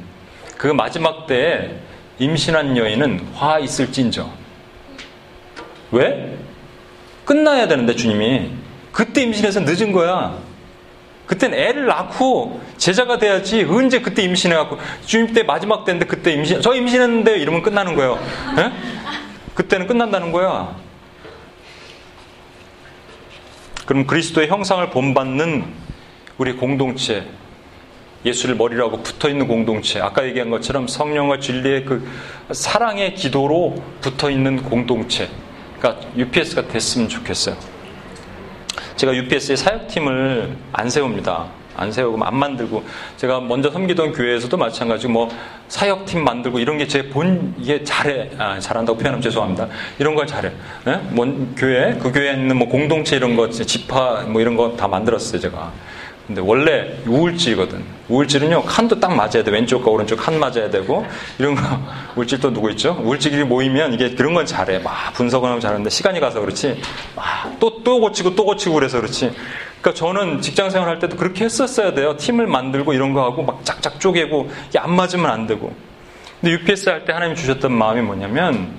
그 마지막 때에 임신한 여인은 화 있을진저. 왜? 끝나야 되는데 주님이. 그때 임신해서 늦은 거야. 그땐 애를 낳고 제자가 돼야지. 언제 그때 임신해갖고 주님 때 마지막 때인데 그때 임신, 저 임신했는데 이러면 끝나는 거예요. 에? 그때는 끝난다는 거야. 그럼 그리스도의 형상을 본받는 우리 공동체, 예수를 머리라고 붙어있는 공동체, 아까 얘기한 것처럼 성령과 진리의 그 사랑의 기도로 붙어있는 공동체, 그러니까 UPS가 됐으면 좋겠어요. 제가 UPS의 사역팀을 안 세웁니다. 안 세우고 안 만들고, 제가 먼저 섬기던 교회에서도 마찬가지고 뭐 사역팀 만들고 이런 게 제 본, 이게 잘해, 잘한다고 표현하면 죄송합니다. 이런 걸 잘해. 예? 뭔 교회, 그 교회에 있는 뭐 공동체 이런 거, 지파 뭐 이런 거 다 만들었어요 제가. 근데 원래 우울질이거든. 우울질은요, 칸도 딱 맞아야 돼. 왼쪽과 오른쪽 칸 맞아야 되고 이런 거. 우울질 또 누구 있죠? 우울질이 모이면 이게 그런 건 잘해. 막 분석을 하면 잘하는데 시간이 가서 그렇지. 막 또 고치고 또 고치고 그래서 그렇지. 그러니까 저는 직장생활 할 때도 그렇게 했었어야 돼요. 팀을 만들고 이런 거 하고 막 짝짝 쪼개고 이게 안 맞으면 안 되고. 근데 UPS 할 때 하나님이 주셨던 마음이 뭐냐면,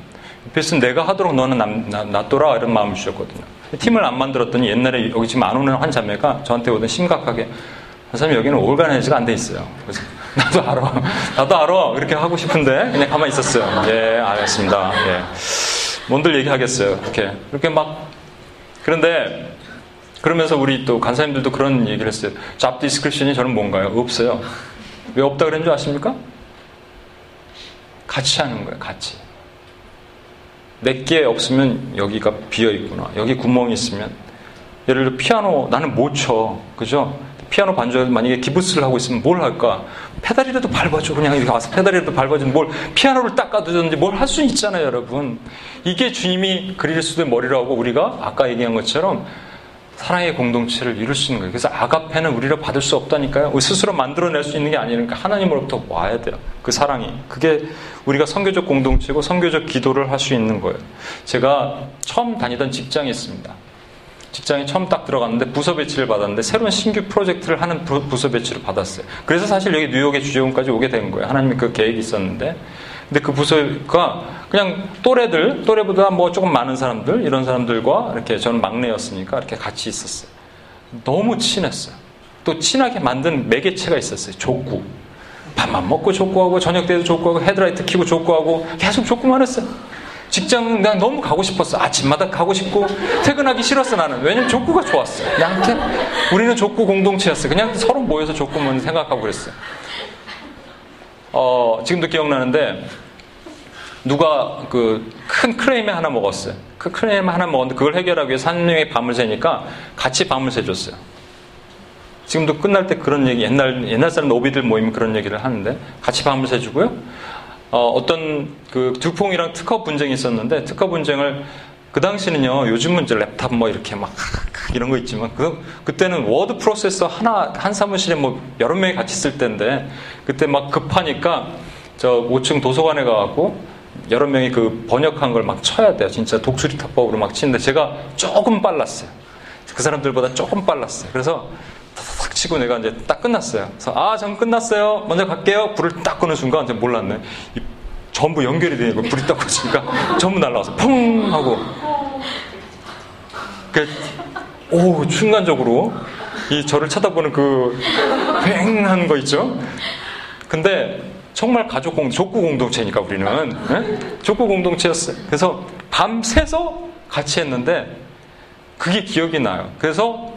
UPS는 내가 하도록 너는 놔둬라 이런 마음을 주셨거든요. 팀을 안 만들었더니 옛날에 여기 지금 안 오는 한 자매가 저한테 오더니 심각하게, 선생님 여기는 올가네즈가 안 돼 있어요. 그래서 나도 알아 그렇게 하고 싶은데 그냥 가만히 있었어요. 예, 알겠습니다. 예, 뭔들 얘기하겠어요. 이렇게 막. 그런데 그러면서 우리 또 간사님들도 그런 얘기를 했어요. 잡 디스크리션이 저는 뭔가요? 없어요. 왜 없다 그랬는 줄 아십니까? 같이 하는 거예요. 같이. 내게 없으면 여기가 비어있구나. 여기 구멍이 있으면, 예를 들어 피아노 나는 못 쳐, 그죠? 피아노 반주에 만약에 기부스를 하고 있으면 뭘 할까? 페달이라도 밟아줘. 그냥 이렇게 와서 페달이라도 밟아주면, 뭘 피아노를 닦아두든지 뭘 할 수 있잖아요 여러분. 이게 주님이 그리스도의 머리라고 우리가 아까 얘기한 것처럼 사랑의 공동체를 이룰 수 있는 거예요. 그래서 아가페는 우리가 받을 수 없다니까요. 우리 스스로 만들어낼 수 있는 게 아니니까 하나님으로부터 와야 돼요. 그 사랑이. 그게 우리가 선교적 공동체고 선교적 기도를 할 수 있는 거예요. 제가 처음 다니던 직장이 있습니다. 직장에 처음 딱 들어갔는데 부서 배치를 받았는데 새로운 신규 프로젝트를 하는 부서 배치를 받았어요. 그래서 사실 여기 뉴욕의 주재원까지 오게 된 거예요. 하나님의 그 계획이 있었는데. 근데 그 부서가 그냥 또래보다 뭐 조금 많은 사람들, 이런 사람들과 이렇게 저는 막내였으니까 이렇게 같이 있었어요. 너무 친했어요. 또 친하게 만든 매개체가 있었어요. 족구. 밥만 먹고 족구하고, 저녁 때도 족구하고, 헤드라이트 켜고 족구하고, 계속 족구만 했어요. 직장 난 너무 가고 싶었어. 아침마다 가고 싶고, 퇴근하기 싫었어, 나는. 왜냐면 족구가 좋았어. 양팀. 우리는 족구 공동체였어. 그냥 서로 모여서 족구만 생각하고 그랬어요. 지금도 기억나는데, 누가 그 큰 크레임에 하나 먹었어요. 그 크레임 하나 먹었는데, 그걸 해결하기 위해서 한 명이 밤을 새니까 같이 밤을 새줬어요. 지금도 끝날 때 그런 얘기, 옛날 사람 노비들 모이면 그런 얘기를 하는데, 같이 밤을 새주고요. 어떤 그 두퐁이랑 특허 분쟁이 있었는데, 특허 분쟁을 그 당시는요, 요즘은 이제 랩탑 뭐 이렇게 막 이런 거 있지만, 그때는 워드 프로세서 한 사무실에 뭐 여러 명이 같이 쓸 때인데, 그때 막 급하니까 저 5층 도서관에 가갖고 여러 명이 그 번역한 걸 막 쳐야 돼요. 진짜 독수리 타법으로 막 치는데 제가 조금 빨랐어요. 그 사람들보다 조금 빨랐어요. 그래서 탁 치고 내가 이제 딱 끝났어요. 그래서 전 끝났어요. 먼저 갈게요. 불을 딱 끄는 순간 이제 몰랐네. 전부 연결이 되니까 불이 딱 꺼지니까 전부 날라와서 펑 하고 순간적으로 이 저를 쳐다보는 그 휑한 거 있죠. 근데 정말 족구 공동체니까 우리는 족구 공동체였어요. 그래서 밤새서 같이 했는데 그게 기억이 나요. 그래서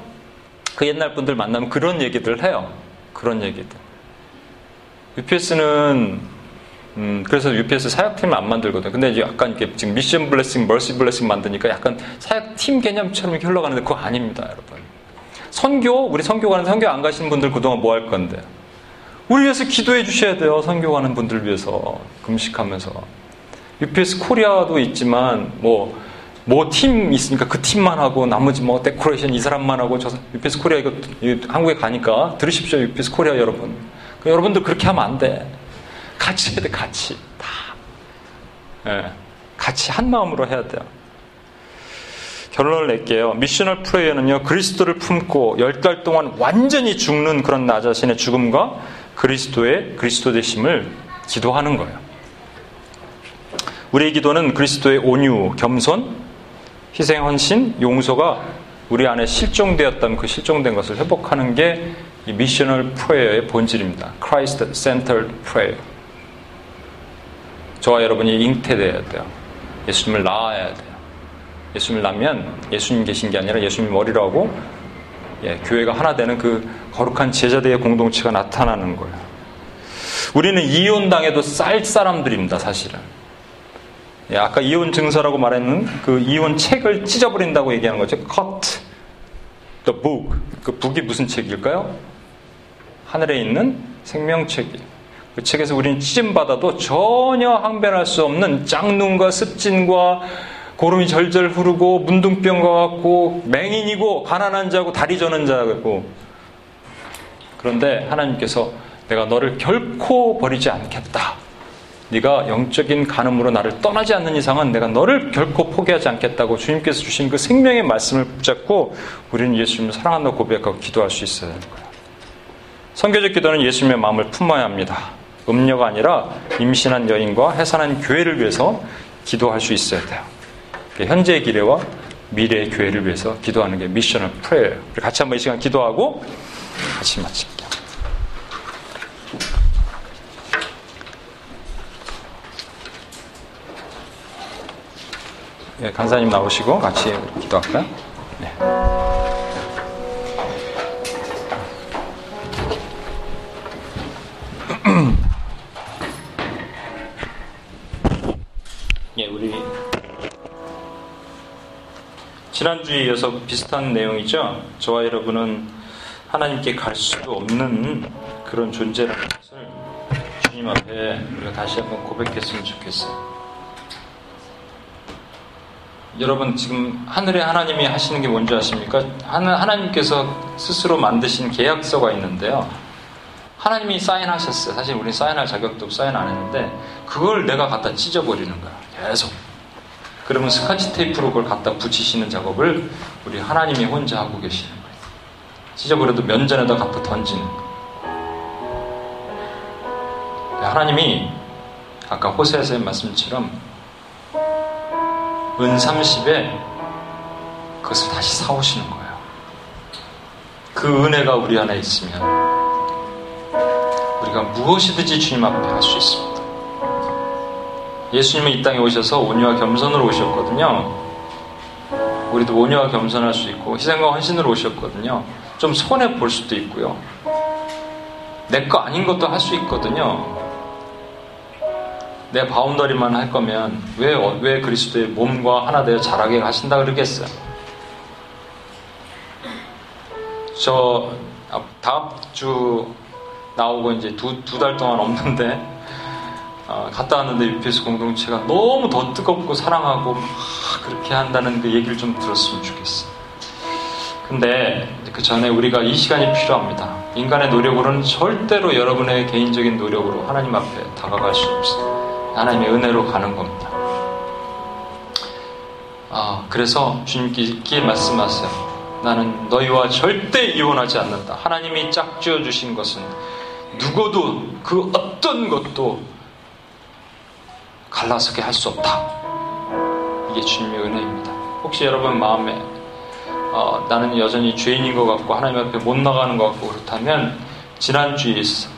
그 옛날 분들 만나면 그런 얘기들 해요. 그런 얘기들. UPS는 그래서 UPS 사역팀을 안 만들거든요. 근데 이제 약간 이렇게 지금 미션 블레싱, 멀시 블레싱 만드니까 약간 사역팀 개념처럼 이렇게 흘러가는데 그거 아닙니다, 여러분. 우리 선교가는 선교 안 가신 분들 그동안 뭐 할 건데? 우리 위해서 기도해 주셔야 돼요. 선교가는 분들 위해서. 금식하면서. UPS 코리아도 있지만, 뭐 팀 있으니까 그 팀만 하고, 나머지 뭐 데코레이션 이 사람만 하고, UPS 코리아 한국에 가니까 들으십시오, UPS 코리아 여러분. 여러분들 그렇게 하면 안 돼. 같이 해야 돼, 같이. 다. 같이 한 마음으로 해야 돼요. 결론을 낼게요. 미셔널 프레이어는요, 그리스도를 품고 10달 동안 완전히 죽는 그런 나 자신의 죽음과 그리스도 되심을 기도하는 거예요. 우리의 기도는 그리스도의 온유, 겸손, 희생, 헌신, 용서가 우리 안에 실종되었다면 그 실종된 것을 회복하는 게 이 미셔널 프레이어의 본질입니다. Christ Centered Prayer. 저와 여러분이 잉태되어야 돼요. 예수님을 낳아야 돼요. 예수님을 낳으면 예수님 계신 게 아니라 예수님 머리라고 교회가 하나 되는 그 거룩한 제자들의 공동체가 나타나는 거예요. 우리는 이혼당해도 쌀 사람들입니다. 사실은. 아까 이혼 증서라고 말했는 그 이혼 책을 찢어버린다고 얘기하는 거죠. Cut the book. 그 북이 무슨 책일까요? 하늘에 있는 생명책이에요. 그 책에서 우리는 찢음받아도 전혀 항변할 수 없는 짝눈과 습진과 고름이 절절 흐르고 문둥병과 같고 맹인이고 가난한 자고 다리 저는 자고 그런데 하나님께서 내가 너를 결코 버리지 않겠다. 네가 영적인 간음으로 나를 떠나지 않는 이상은 내가 너를 결코 포기하지 않겠다고 주님께서 주신 그 생명의 말씀을 붙잡고 우리는 예수님을 사랑한다고 고백하고 기도할 수 있어야 하는 거예요. 선교적 기도는 예수님의 마음을 품어야 합니다. 음녀가 아니라 임신한 여인과 해산한 교회를 위해서 기도할 수 있어야 돼요. 현재의 기대와 미래의 교회를 위해서 기도하는 게 미셔널 프레이어예요. 우리 같이 한번 이 시간 기도하고 같이 마칠게요. 네, 간사님 나오시고 같이 기도할까요? 네. 우리 지난주에 이어서 비슷한 내용이죠. 저와 여러분은 하나님께 갈 수도 없는 그런 존재라는 것을 주님 앞에 우리가 다시 한번 고백했으면 좋겠어요. 여러분 지금 하늘에 하나님이 하시는 게 뭔지 아십니까? 하나님께서 스스로 만드신 계약서가 있는데요, 하나님이 사인하셨어요. 사실 우린 사인할 자격도 없고 사인 안 했는데 그걸 내가 갖다 찢어버리는 거야, 계속. 그러면 스카치 테이프로 그걸 갖다 붙이시는 작업을 우리 하나님이 혼자 하고 계시는 거예요. 찢어버려도 면전에다 갖다 던지는 거예요. 하나님이 아까 호세아서의 말씀처럼 은 30에 그것을 다시 사오시는 거예요. 그 은혜가 우리 안에 있으면 우리가 무엇이든지 주님 앞에 할 수 있습니다. 예수님은 이 땅에 오셔서 온유와 겸손으로 오셨거든요. 우리도 온유와 겸손할 수 있고 희생과 헌신으로 오셨거든요. 좀 손해 볼 수도 있고요, 내 거 아닌 것도 할 수 있거든요. 내 바운더리만 할 거면 왜 그리스도의 몸과 하나 되어 자라게 하신다 그러겠어요? 저 다음 주 나오고 이제 두 달 동안 없는데 갔다 왔는데 UPS 공동체가 너무 더 뜨겁고 사랑하고 막 그렇게 한다는 그 얘기를 좀 들었으면 좋겠어요. 근데 그 전에 우리가 이 시간이 필요합니다. 인간의 노력으로는 절대로 여러분의 개인적인 노력으로 하나님 앞에 다가갈 수 없어요. 하나님의 은혜로 가는 겁니다. 그래서 주님께 말씀하세요. 나는 너희와 절대 이혼하지 않는다. 하나님이 짝지어 주신 것은 누구도 그 어떤 것도 갈라서게 할 수 없다. 이게 주님의 은혜입니다. 혹시 여러분 마음에 나는 여전히 죄인인 것 같고 하나님 앞에 못 나가는 것 같고 그렇다면, 지난주에 있어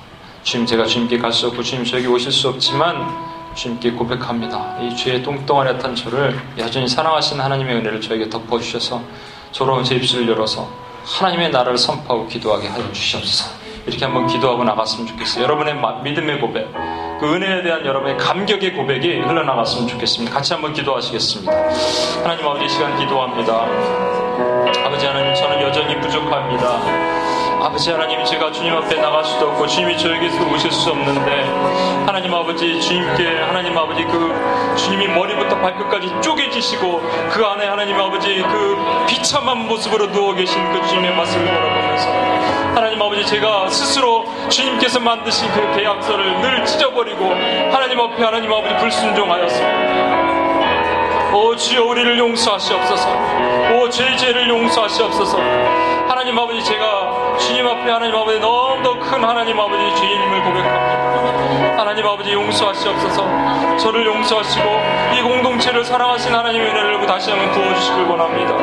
주님 제가 주님께 갈 수 없고 주님 저에게 오실 수 없지만 주님께 고백합니다. 이 죄의 똥덩어리에 탄 저를 여전히 사랑하시는 하나님의 은혜를 저에게 덮어주셔서 저로 제 입술을 열어서 하나님의 나라를 선포하고 기도하게 하여 주시옵소서. 이렇게 한번 기도하고 나갔으면 좋겠어요. 여러분의 믿음의 고백, 그 은혜에 대한 여러분의 감격의 고백이 흘러나갔으면 좋겠습니다. 같이 한번 기도하시겠습니다. 하나님 아버지, 이 시간 기도합니다. 아버지 하나님, 저는 여전히 부족합니다. 아버지 하나님, 제가 주님 앞에 나갈 수도 없고 주님이 저에게서 오실 수 없는데, 하나님 아버지, 주님께 하나님 아버지 그 주님이 머리부터 발끝까지 쪼개지시고 그 안에 하나님 아버지 그 비참한 모습으로 누워 계신 그 주님의 말씀을 바라보면서, 하나님 아버지 제가 스스로 주님께서 만드신 그 계약서를 늘 찢어버리고 하나님 앞에 하나님 아버지 불순종하였습니다. 오 주여, 우리를 용서하시옵소서. 오 저의 죄를 용서하시옵소서. 하나님 아버지, 제가 주님 앞에 하나님 아버지 너무도 큰 하나님 아버지 죄인임을 고백합니다. 하나님 아버지 용서하시옵소서. 저를 용서하시고 이 공동체를 사랑하신 하나님의 은혜를 다시 한번 부어주시길 원합니다.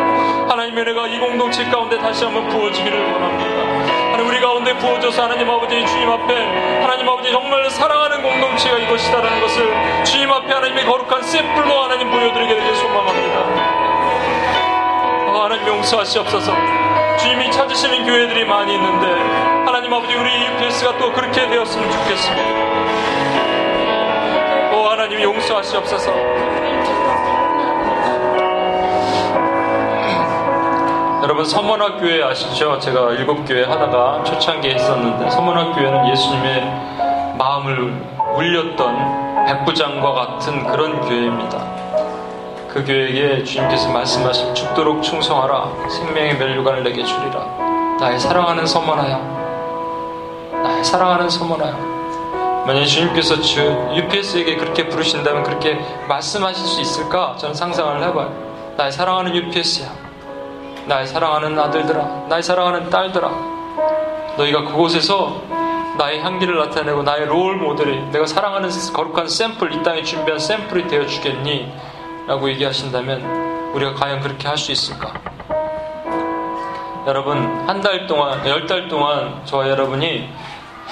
하나님의 은혜가 이 공동체 가운데 다시 한번 부어지기를 원합니다. 하나님, 우리 가운데 부어져서 하나님 아버지 주님 앞에 하나님 아버지 정말 사랑하는 공동체가 이것이다라는 것을 주님 앞에 하나님의 거룩한 샘플로 하나님 보여드리게 되길 소망합니다. 하나님 용서하시옵소서. 주님이 찾으시는 교회들이 많이 있는데 하나님 아버지 우리 UPS가 또 그렇게 되었으면 좋겠습니다. 하나님 용서하시옵소서. 여러분, 서문학교회 아시죠? 제가 7교회 하다가 초창기에 했었는데, 서문학교회는 예수님의 마음을 울렸던 백부장과 같은 그런 교회입니다. 그 교회에게 주님께서 말씀하신 죽도록 충성하라, 생명의 면류관을 내게 주리라, 나의 사랑하는 서문아야, 나의 사랑하는 서문아야. 만약에 주님께서 UPS에게 그렇게 부르신다면 그렇게 말씀하실 수 있을까? 저는 상상을 해봐요. 나의 사랑하는 UPS야, 나의 사랑하는 아들들아, 나의 사랑하는 딸들아, 너희가 그곳에서 나의 향기를 나타내고 나의 롤 모델이, 내가 사랑하는 거룩한 샘플, 이 땅에 준비한 샘플이 되어주겠니? 라고 얘기하신다면 우리가 과연 그렇게 할 수 있을까? 여러분, 10달 동안 저와 여러분이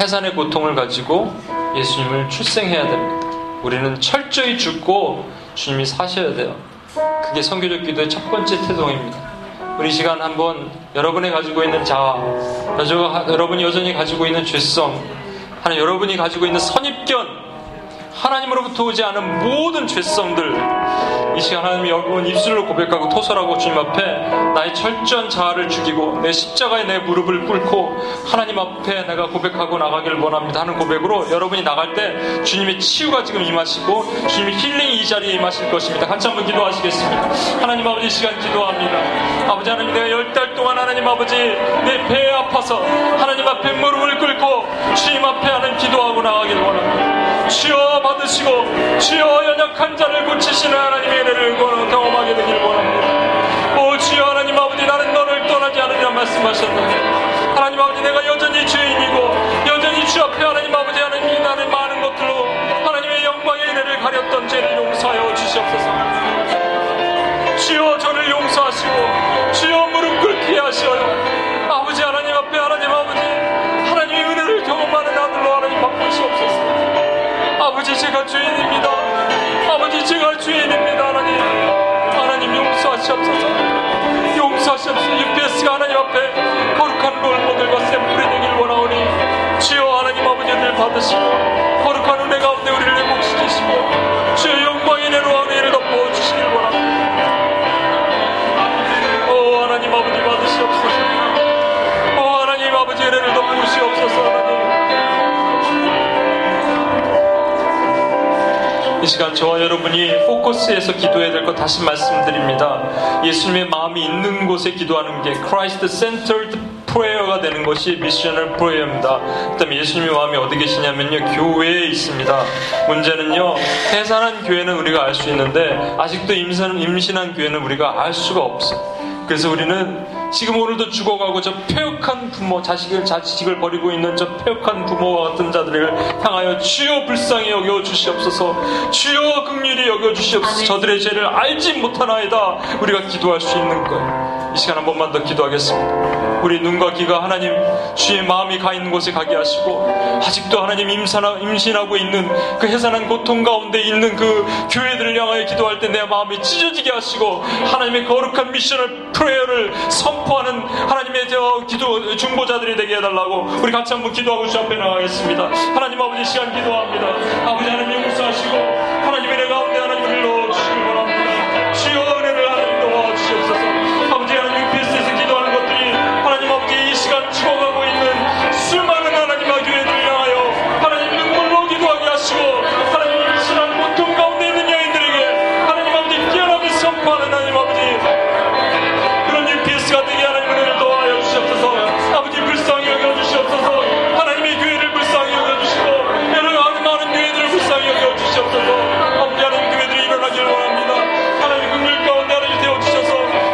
해산의 고통을 가지고 예수님을 출생해야 됩니다. 우리는 철저히 죽고 주님이 사셔야 돼요. 그게 선교적 기도의 첫 번째 태동입니다. 우리 시간 한번 여러분이 가지고 있는 자아, 여러분이 여전히 가지고 있는 죄성, 하나님 여러분이 가지고 있는 선입견, 하나님으로부터 오지 않은 모든 죄성들, 이 시간 하나님이 여러분 입술로 고백하고 토설하고 주님 앞에 나의 철저한 자아를 죽이고 내 십자가에 내 무릎을 꿇고 하나님 앞에 내가 고백하고 나가기를 원합니다 하는 고백으로 여러분이 나갈 때 주님의 치유가 지금 임하시고 주님의 힐링이 이 자리에 임하실 것입니다. 한참 분 기도하시겠습니다. 하나님 아버지, 이 시간 기도합니다. 아버지 하나님, 내가 10달 동안 하나님 아버지 내 배에 아파서 하나님 앞에 무릎을 꿇고 주님 앞에 하나님 기도하고 나가기를 원합니다. 주여 받으시고 주여 연약한 자를 고치시는 하나님의 은혜를 경험하게 되길 원합니다. 오 주여 하나님 아버지, 나는 너를 떠나지 않으리라 말씀하셨나니 하나님 아버지, 내가 여전히 죄인이고 여전히 주 앞에 하나님 아버지 하나님이 나를 많은 것들로 하나님의 영광의 은혜를 가렸던 죄를 용서하여 주시옵소서. 주여 저를 용서하시고 주여 무릎 꿇게 하시어요. 아버지 하나님 앞에 하나님 아버지 하나님의 은혜를 경험하는 아들로 하나님 바꾸시옵소서. 아버지 제가 죄인입니다. 아버지 제가 죄인입니다. 하나님 용서하시옵소서. 용서하시옵소서. UPS가 하나님 앞에 거룩한 롤모델과 샘플이 되길 원하오니 주여 하나님 아버지를 받으시고 거룩한 은혜 가운데 우리를 회복시키시고 주의 영광의 내로 은혜를 덮어 주시길 원합니다. 오 하나님 아버지 받으시옵소서. 오 하나님 아버지 은혜를 덮어 주시옵소서. 하나님 이 시간 저와 여러분이 포커스해서 기도해야 될 것 다시 말씀드립니다. 예수님의 마음이 있는 곳에 기도하는 게 Christ Centered Prayer가 되는 것이 미셔널 프레이어입니다. 그다음에 예수님의 마음이 어디 계시냐면요, 교회에 있습니다. 문제는요, 해산한 교회는 우리가 알 수 있는데 아직도 임신한 교회는 우리가 알 수가 없어요. 그래서 우리는 지금 오늘도 죽어가고 저 폐역한 부모, 자식을 버리고 있는 저 폐역한 부모와 같은 자들을 향하여 주여 불쌍히 여겨 주시옵소서. 주여 긍휼히 여겨 주시옵소서. 저들의 죄를 알지 못하나이다. 우리가 기도할 수 있는 거예요. 이 시간 한 번만 더 기도하겠습니다. 우리 눈과 귀가 하나님 주의 마음이 가 있는 곳에 가게 하시고 아직도 하나님 임신하고 있는 그 해산한 고통 가운데 있는 그 교회들을 향하여 기도할 때 내 마음이 찢어지게 하시고 하나님의 거룩한 미션을 프레이어를 선포하는 하나님의 저 기도 중보자들이 되게 해달라고 우리 같이 한번 기도하고 주 앞에 나가겠습니다. 하나님 아버지 시간 기도합니다. 아버지 하나님 용서하시고 하나님의 은혜 가운데 하나님을 넣어주시길 바랍니다. 주여 은혜를 하나님 넣어주시옵소서. 아버지 하나님 UPS에서 기도하는 것들이 하나님 아버지 이 시간 죽어가고 있는 수많은 하나님의 교회들을 향하여 하나님 눈물로 기도하게 하시고 하나님 미신한 고통 가운데 있는 여인들에게 하나님 아버지 뛰어나게 선포하는 하나님 아버지 가 되게 하나님 은혜를 더하여 주시옵소서. 아버지 불쌍히 여겨주시옵소서. 하나님의 교회를 불쌍히 여겨주시고 여러 많은 교회들을 불쌍히 여겨주시옵소서. 아버지 하나님 교회들이 일어나길 원합니다. 하나님 긍휼 가운데 하나님 되어주셔서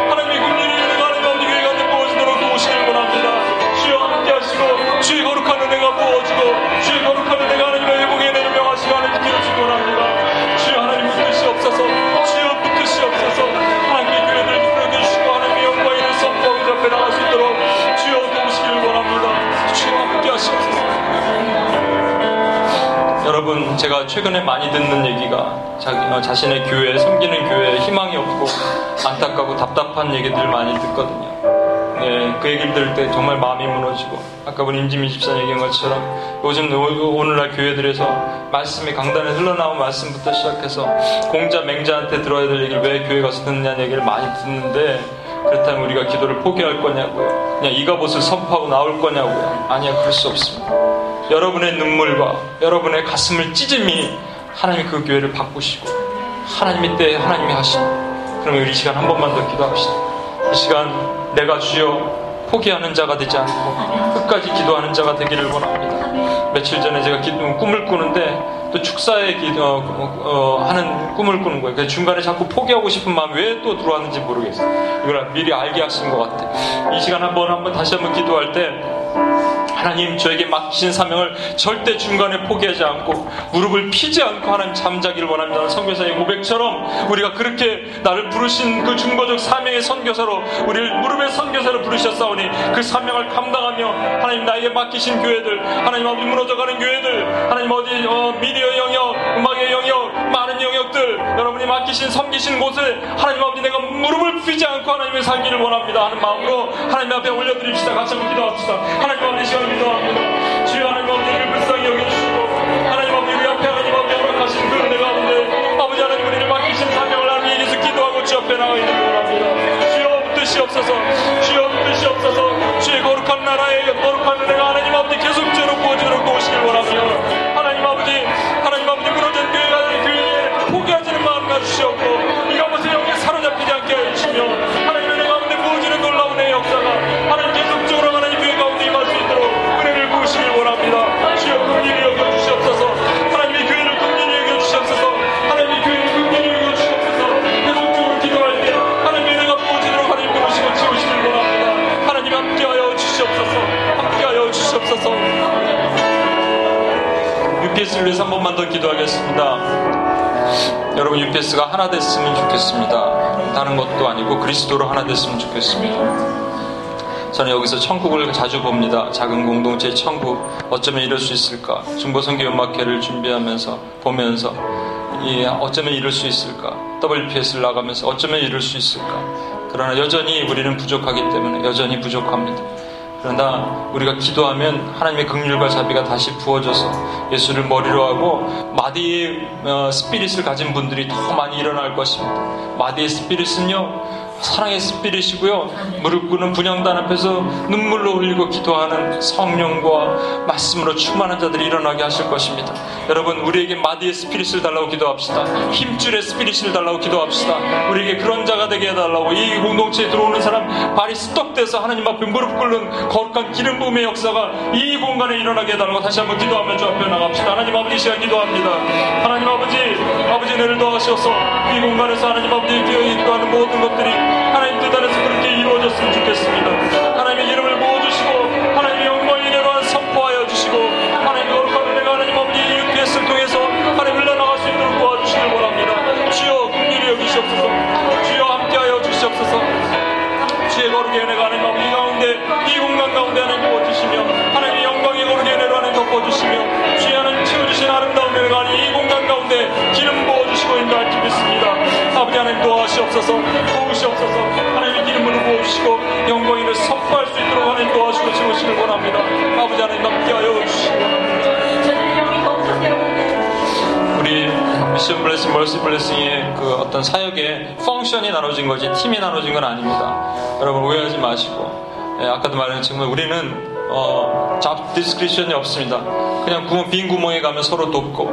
하나님의 긍휼이 하나님 아버지 교회가 부어지도록 도우시길 원합니다. 주여 함께하시고 주의 거룩한 은혜가 부어지고 주의 거룩한 은혜가 하나님의 회복의 은혜를 명하시고 하나님 되어주시기 원합니다. 주여 하나님 붙으시옵소서. 주여 붙으시옵소서. 하나님의 교회들을 부어주시고 하나님의 영광이 성과의 앞에 나갈 수 있도록 주여 도우시기를 원합니다. 주여 함께 하시옵소서. 여러분, 제가 최근에 많이 듣는 얘기가 자신의 교회, 섬기는 교회에 희망이 없고 안타깝고 답답한 얘기들 많이 듣거든요. 네, 그 얘기를 들을 때 정말 마음이 무너지고 아까 우리 임지민 집사님 얘기한 것처럼 요즘 오늘날 교회들에서 말씀이 강단에 흘러나온 말씀부터 시작해서 공자, 맹자한테 들어야 될 얘기를 왜 교회 가서 듣느냐는 얘기를 많이 듣는데 그렇다면 우리가 기도를 포기할 거냐고요? 그냥 이가봇을 선포하고 나올 거냐고요? 아니야, 그럴 수 없습니다. 여러분의 눈물과 여러분의 가슴을 찢음이 하나님이 그 교회를 바꾸시고 하나님의 때에 하나님이 하시고 그러면 우리 이 시간 한 번만 더 기도합시다. 이 시간 내가 주여 포기하는 자가 되지 않고 끝까지 기도하는 자가 되기를 원합니다. 며칠 전에 제가 꿈을 꾸는데 또 축사에 하는 꿈을 꾸는 거예요. 그래서 중간에 자꾸 포기하고 싶은 마음이 왜 또 들어왔는지 모르겠어요. 이걸 미리 알게 하신 것 같아요. 이 시간 다시 한번 기도할 때 하나님 저에게 맡기신 사명을 절대 중간에 포기하지 않고 무릎을 펴지 않고 하나님 잠자기를 원합니다. 선교사의 고백처럼 우리가 그렇게 나를 부르신 그 중보적 사명의 선교사로 우리를 무릎의 선교사로 부르셨사오니 그 사명을 감당하며 하나님 나에게 맡기신 교회들, 하나님 어디 무너져가는 교회들, 하나님 어디 미디어 영역, 음악의 영역, 많은 영역들 여러분이 맡기신 섬기신 곳을 하나님 아버지 내가 무릎을 펴지 않고 하나님의 살기를 원합니다 하는 마음으로 하나님 앞에 올려드립시다. 같이 한번 기도합시다. 하나님 아버지 시간 기도합니다. 주여 하나님 아버지 불쌍히 여겨주시고 하나님 아버지 우리 앞에 하나님 아버지 허락하신 UPS를 위해서 한 번만 더 기도하겠습니다. 여러분, UPS가 하나 됐으면 좋겠습니다. 다른 것도 아니고 그리스도로 하나 됐으면 좋겠습니다. 저는 여기서 천국을 자주 봅니다. 작은 공동체의 천국, 어쩌면 이럴 수 있을까? 중보선교 연막회를 준비하면서 보면서 어쩌면 이럴 수 있을까? WPS를 나가면서 어쩌면 이럴 수 있을까? 그러나 여전히 우리는 부족하기 때문에 여전히 부족합니다. 그러나 우리가 기도하면 하나님의 긍휼과 자비가 다시 부어져서 예수를 머리로 하고 마디의 스피릿을 가진 분들이 더 많이 일어날 것입니다. 마디의 스피릿은요, 사랑의 스피릿이고요, 무릎 꿇는 분향단 앞에서 눈물로 흘리고 기도하는 성령과 말씀으로 충만한 자들이 일어나게 하실 것입니다. 여러분, 우리에게 마디의 스피릿을 달라고 기도합시다. 힘줄의 스피릿을 달라고 기도합시다. 우리에게 그런 자가 되게 해달라고. 이 공동체에 들어오는 사람 발이 스톱돼서 하나님 앞에 무릎 꿇는 거룩한 기름 부음의 역사가 이 공간에 일어나게 해달라고 다시 한번 기도하면 주 앞에 나갑시다. 하나님 아버지, 시간 기도합니다. 하나님 아버지 은혜를 더하시옵소서. 이 공간에서 하나님 아버지 기도하는 모든 것들이 하나님 뜻 안에서 그렇게 이루어졌으면 좋겠습니다. 하나님의 이름을 모아주시고 하나님의 영광의 은혜로 선포하여 주시고 하나님의 거룩한 은혜가 하나님 아버지 UPS를 통해서 하나님 흘러나갈 수 있도록 도와주시길 원합니다. 주여, 긍휼히 여기시옵소서. 주여, 함께하여 주시옵소서. 주의 거룩의 은혜가 하나님 아버지 가운데, 이 공간 가운데 하나님 부어주시며 하나님의 영광의 거룩의 은혜로 하나님 덮어주시며 주의 하나님 채워주신 아름다운 은혜가 하나님 이 공간 가운데 기름 부어주시고 인도할 줄 믿습니다. 아버지 하나님, 도와주시옵소서. 도우시옵소서. 하나님의 기름을 부어주시고 영광을 선포할 수 있도록 하나님 도와주시고 지우시길 원합니다. 아버지 하나님, 함께하여 주시고 우리 미션 블레싱, 멀시 블레싱의 그 어떤 사역의 펑션이 나눠진 거지 팀이 나눠진 건 아닙니다. 여러분, 오해하지 마시고, 아까도 말했지만 우리는 잡 디스크리션이 없습니다. 그냥 빈 구멍에 가면 서로 돕고,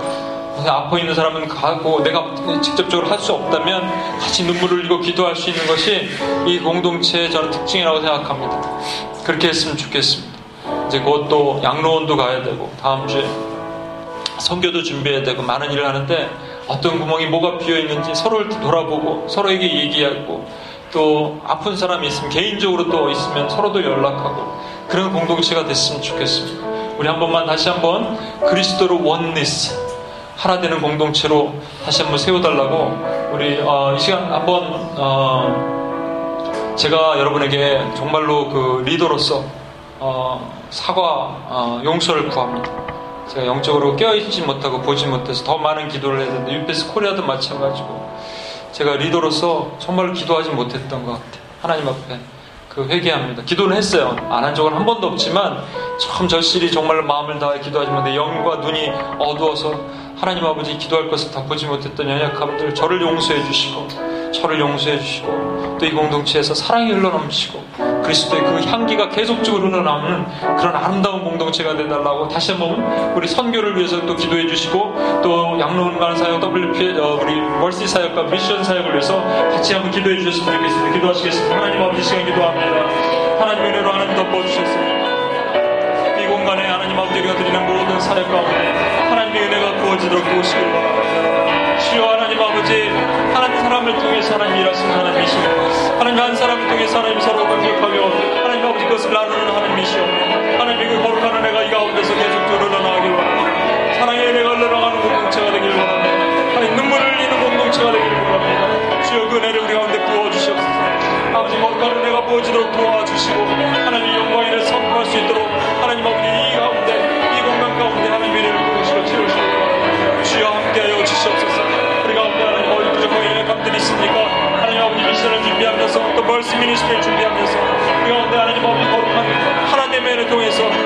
아파 있는 사람은 가고, 내가 직접적으로 할 수 없다면 같이 눈물을 흘리고 기도할 수 있는 것이 이 공동체의 저는 특징이라고 생각합니다. 그렇게 했으면 좋겠습니다. 이제 곧 또 양로원도 가야 되고, 다음 주에 선교도 준비해야 되고, 많은 일을 하는데 어떤 구멍이 뭐가 비어있는지 서로를 돌아보고 서로에게 얘기하고, 또 아픈 사람이 있으면 개인적으로 또 있으면 서로도 연락하고, 그런 공동체가 됐으면 좋겠습니다. 우리 한 번만 다시 한번 그리스도로 원리스 하나 되는 공동체로 다시 한번 세워달라고, 우리 이 시간 한번 제가 여러분에게 정말로 그 리더로서 사과, 용서를 구합니다. 제가 영적으로 깨어있지 못하고 보지 못해서 더 많은 기도를 해야 되는데, UPS 코리아도 마찬가지고 제가 리더로서 정말 기도하지 못했던 것 같아요. 하나님 앞에 회개합니다. 기도는 했어요. 안 한 적은 한 번도 없지만 참 절실히 정말 마음을 다해 기도하지만 내 영과 눈이 어두워서 하나님 아버지 기도할 것을 다 보지 못했던 연약함들, 저를 용서해 주시고, 저를 용서해 주시고, 또 이 공동체에서 사랑이 흘러넘치고 그리스도의 그 향기가 계속적으로 흘러나오는 그런 아름다운 공동체가 되달라고 다시 한번 우리 선교를 위해서 또 기도해 주시고, 또 양로원간 사역, WP, 우리 멀시 사역과 미션 사역을 위해서 같이 한번 기도해 주셨으면 좋겠습니다. 기도하시겠습니다. 하나님 아버지, 시간 기도합니다. 하나님의 은혜로 하나님 덮어주셨습니다. 이 공간에 하나님 아버지가 드리는 모든 사역 가운데 하나님의 은혜가 부어지도록 도우시길 바랍니다. 주여, 하나님 아버지, 한 사람을 통해서 하나님 일하시는 하나님이시고, 하나님 한 사람을 통해서 하나님 서로 공격하며 하나님 아버지 것을 나누는 하나님이시오. 하나님의 그 거룩한 은혜가 이 가운데서 계속적으로 흘러나가길 원합니다. 사랑의 은혜가 흘러나가는 공동체가 되길 원합니다. 하나님, 눈물을 흘리는 공동체가 되길 원합니다. 주여, 그 은혜를 우리 가운데 부어주시옵소서. 아버지, 거룩한 은혜가 부어지도록 도와주시고 하나님 영광의 일을 선포할 수 있도록 하나님 아버지 이 가운데, 이 공간 가운데 하나님의 일을 부르시고 치료시고 주여, 함께하여 주시옵소서. 우리 가운데 하나님 어디 부족하고 연약함들이 있습니까? 하나님 아버지 미션을 준비하면서, 또 멀시 미니스트를 준비하면서 우리 가운데 하나님 아버지 거룩한 하나님의 은혜를 통해서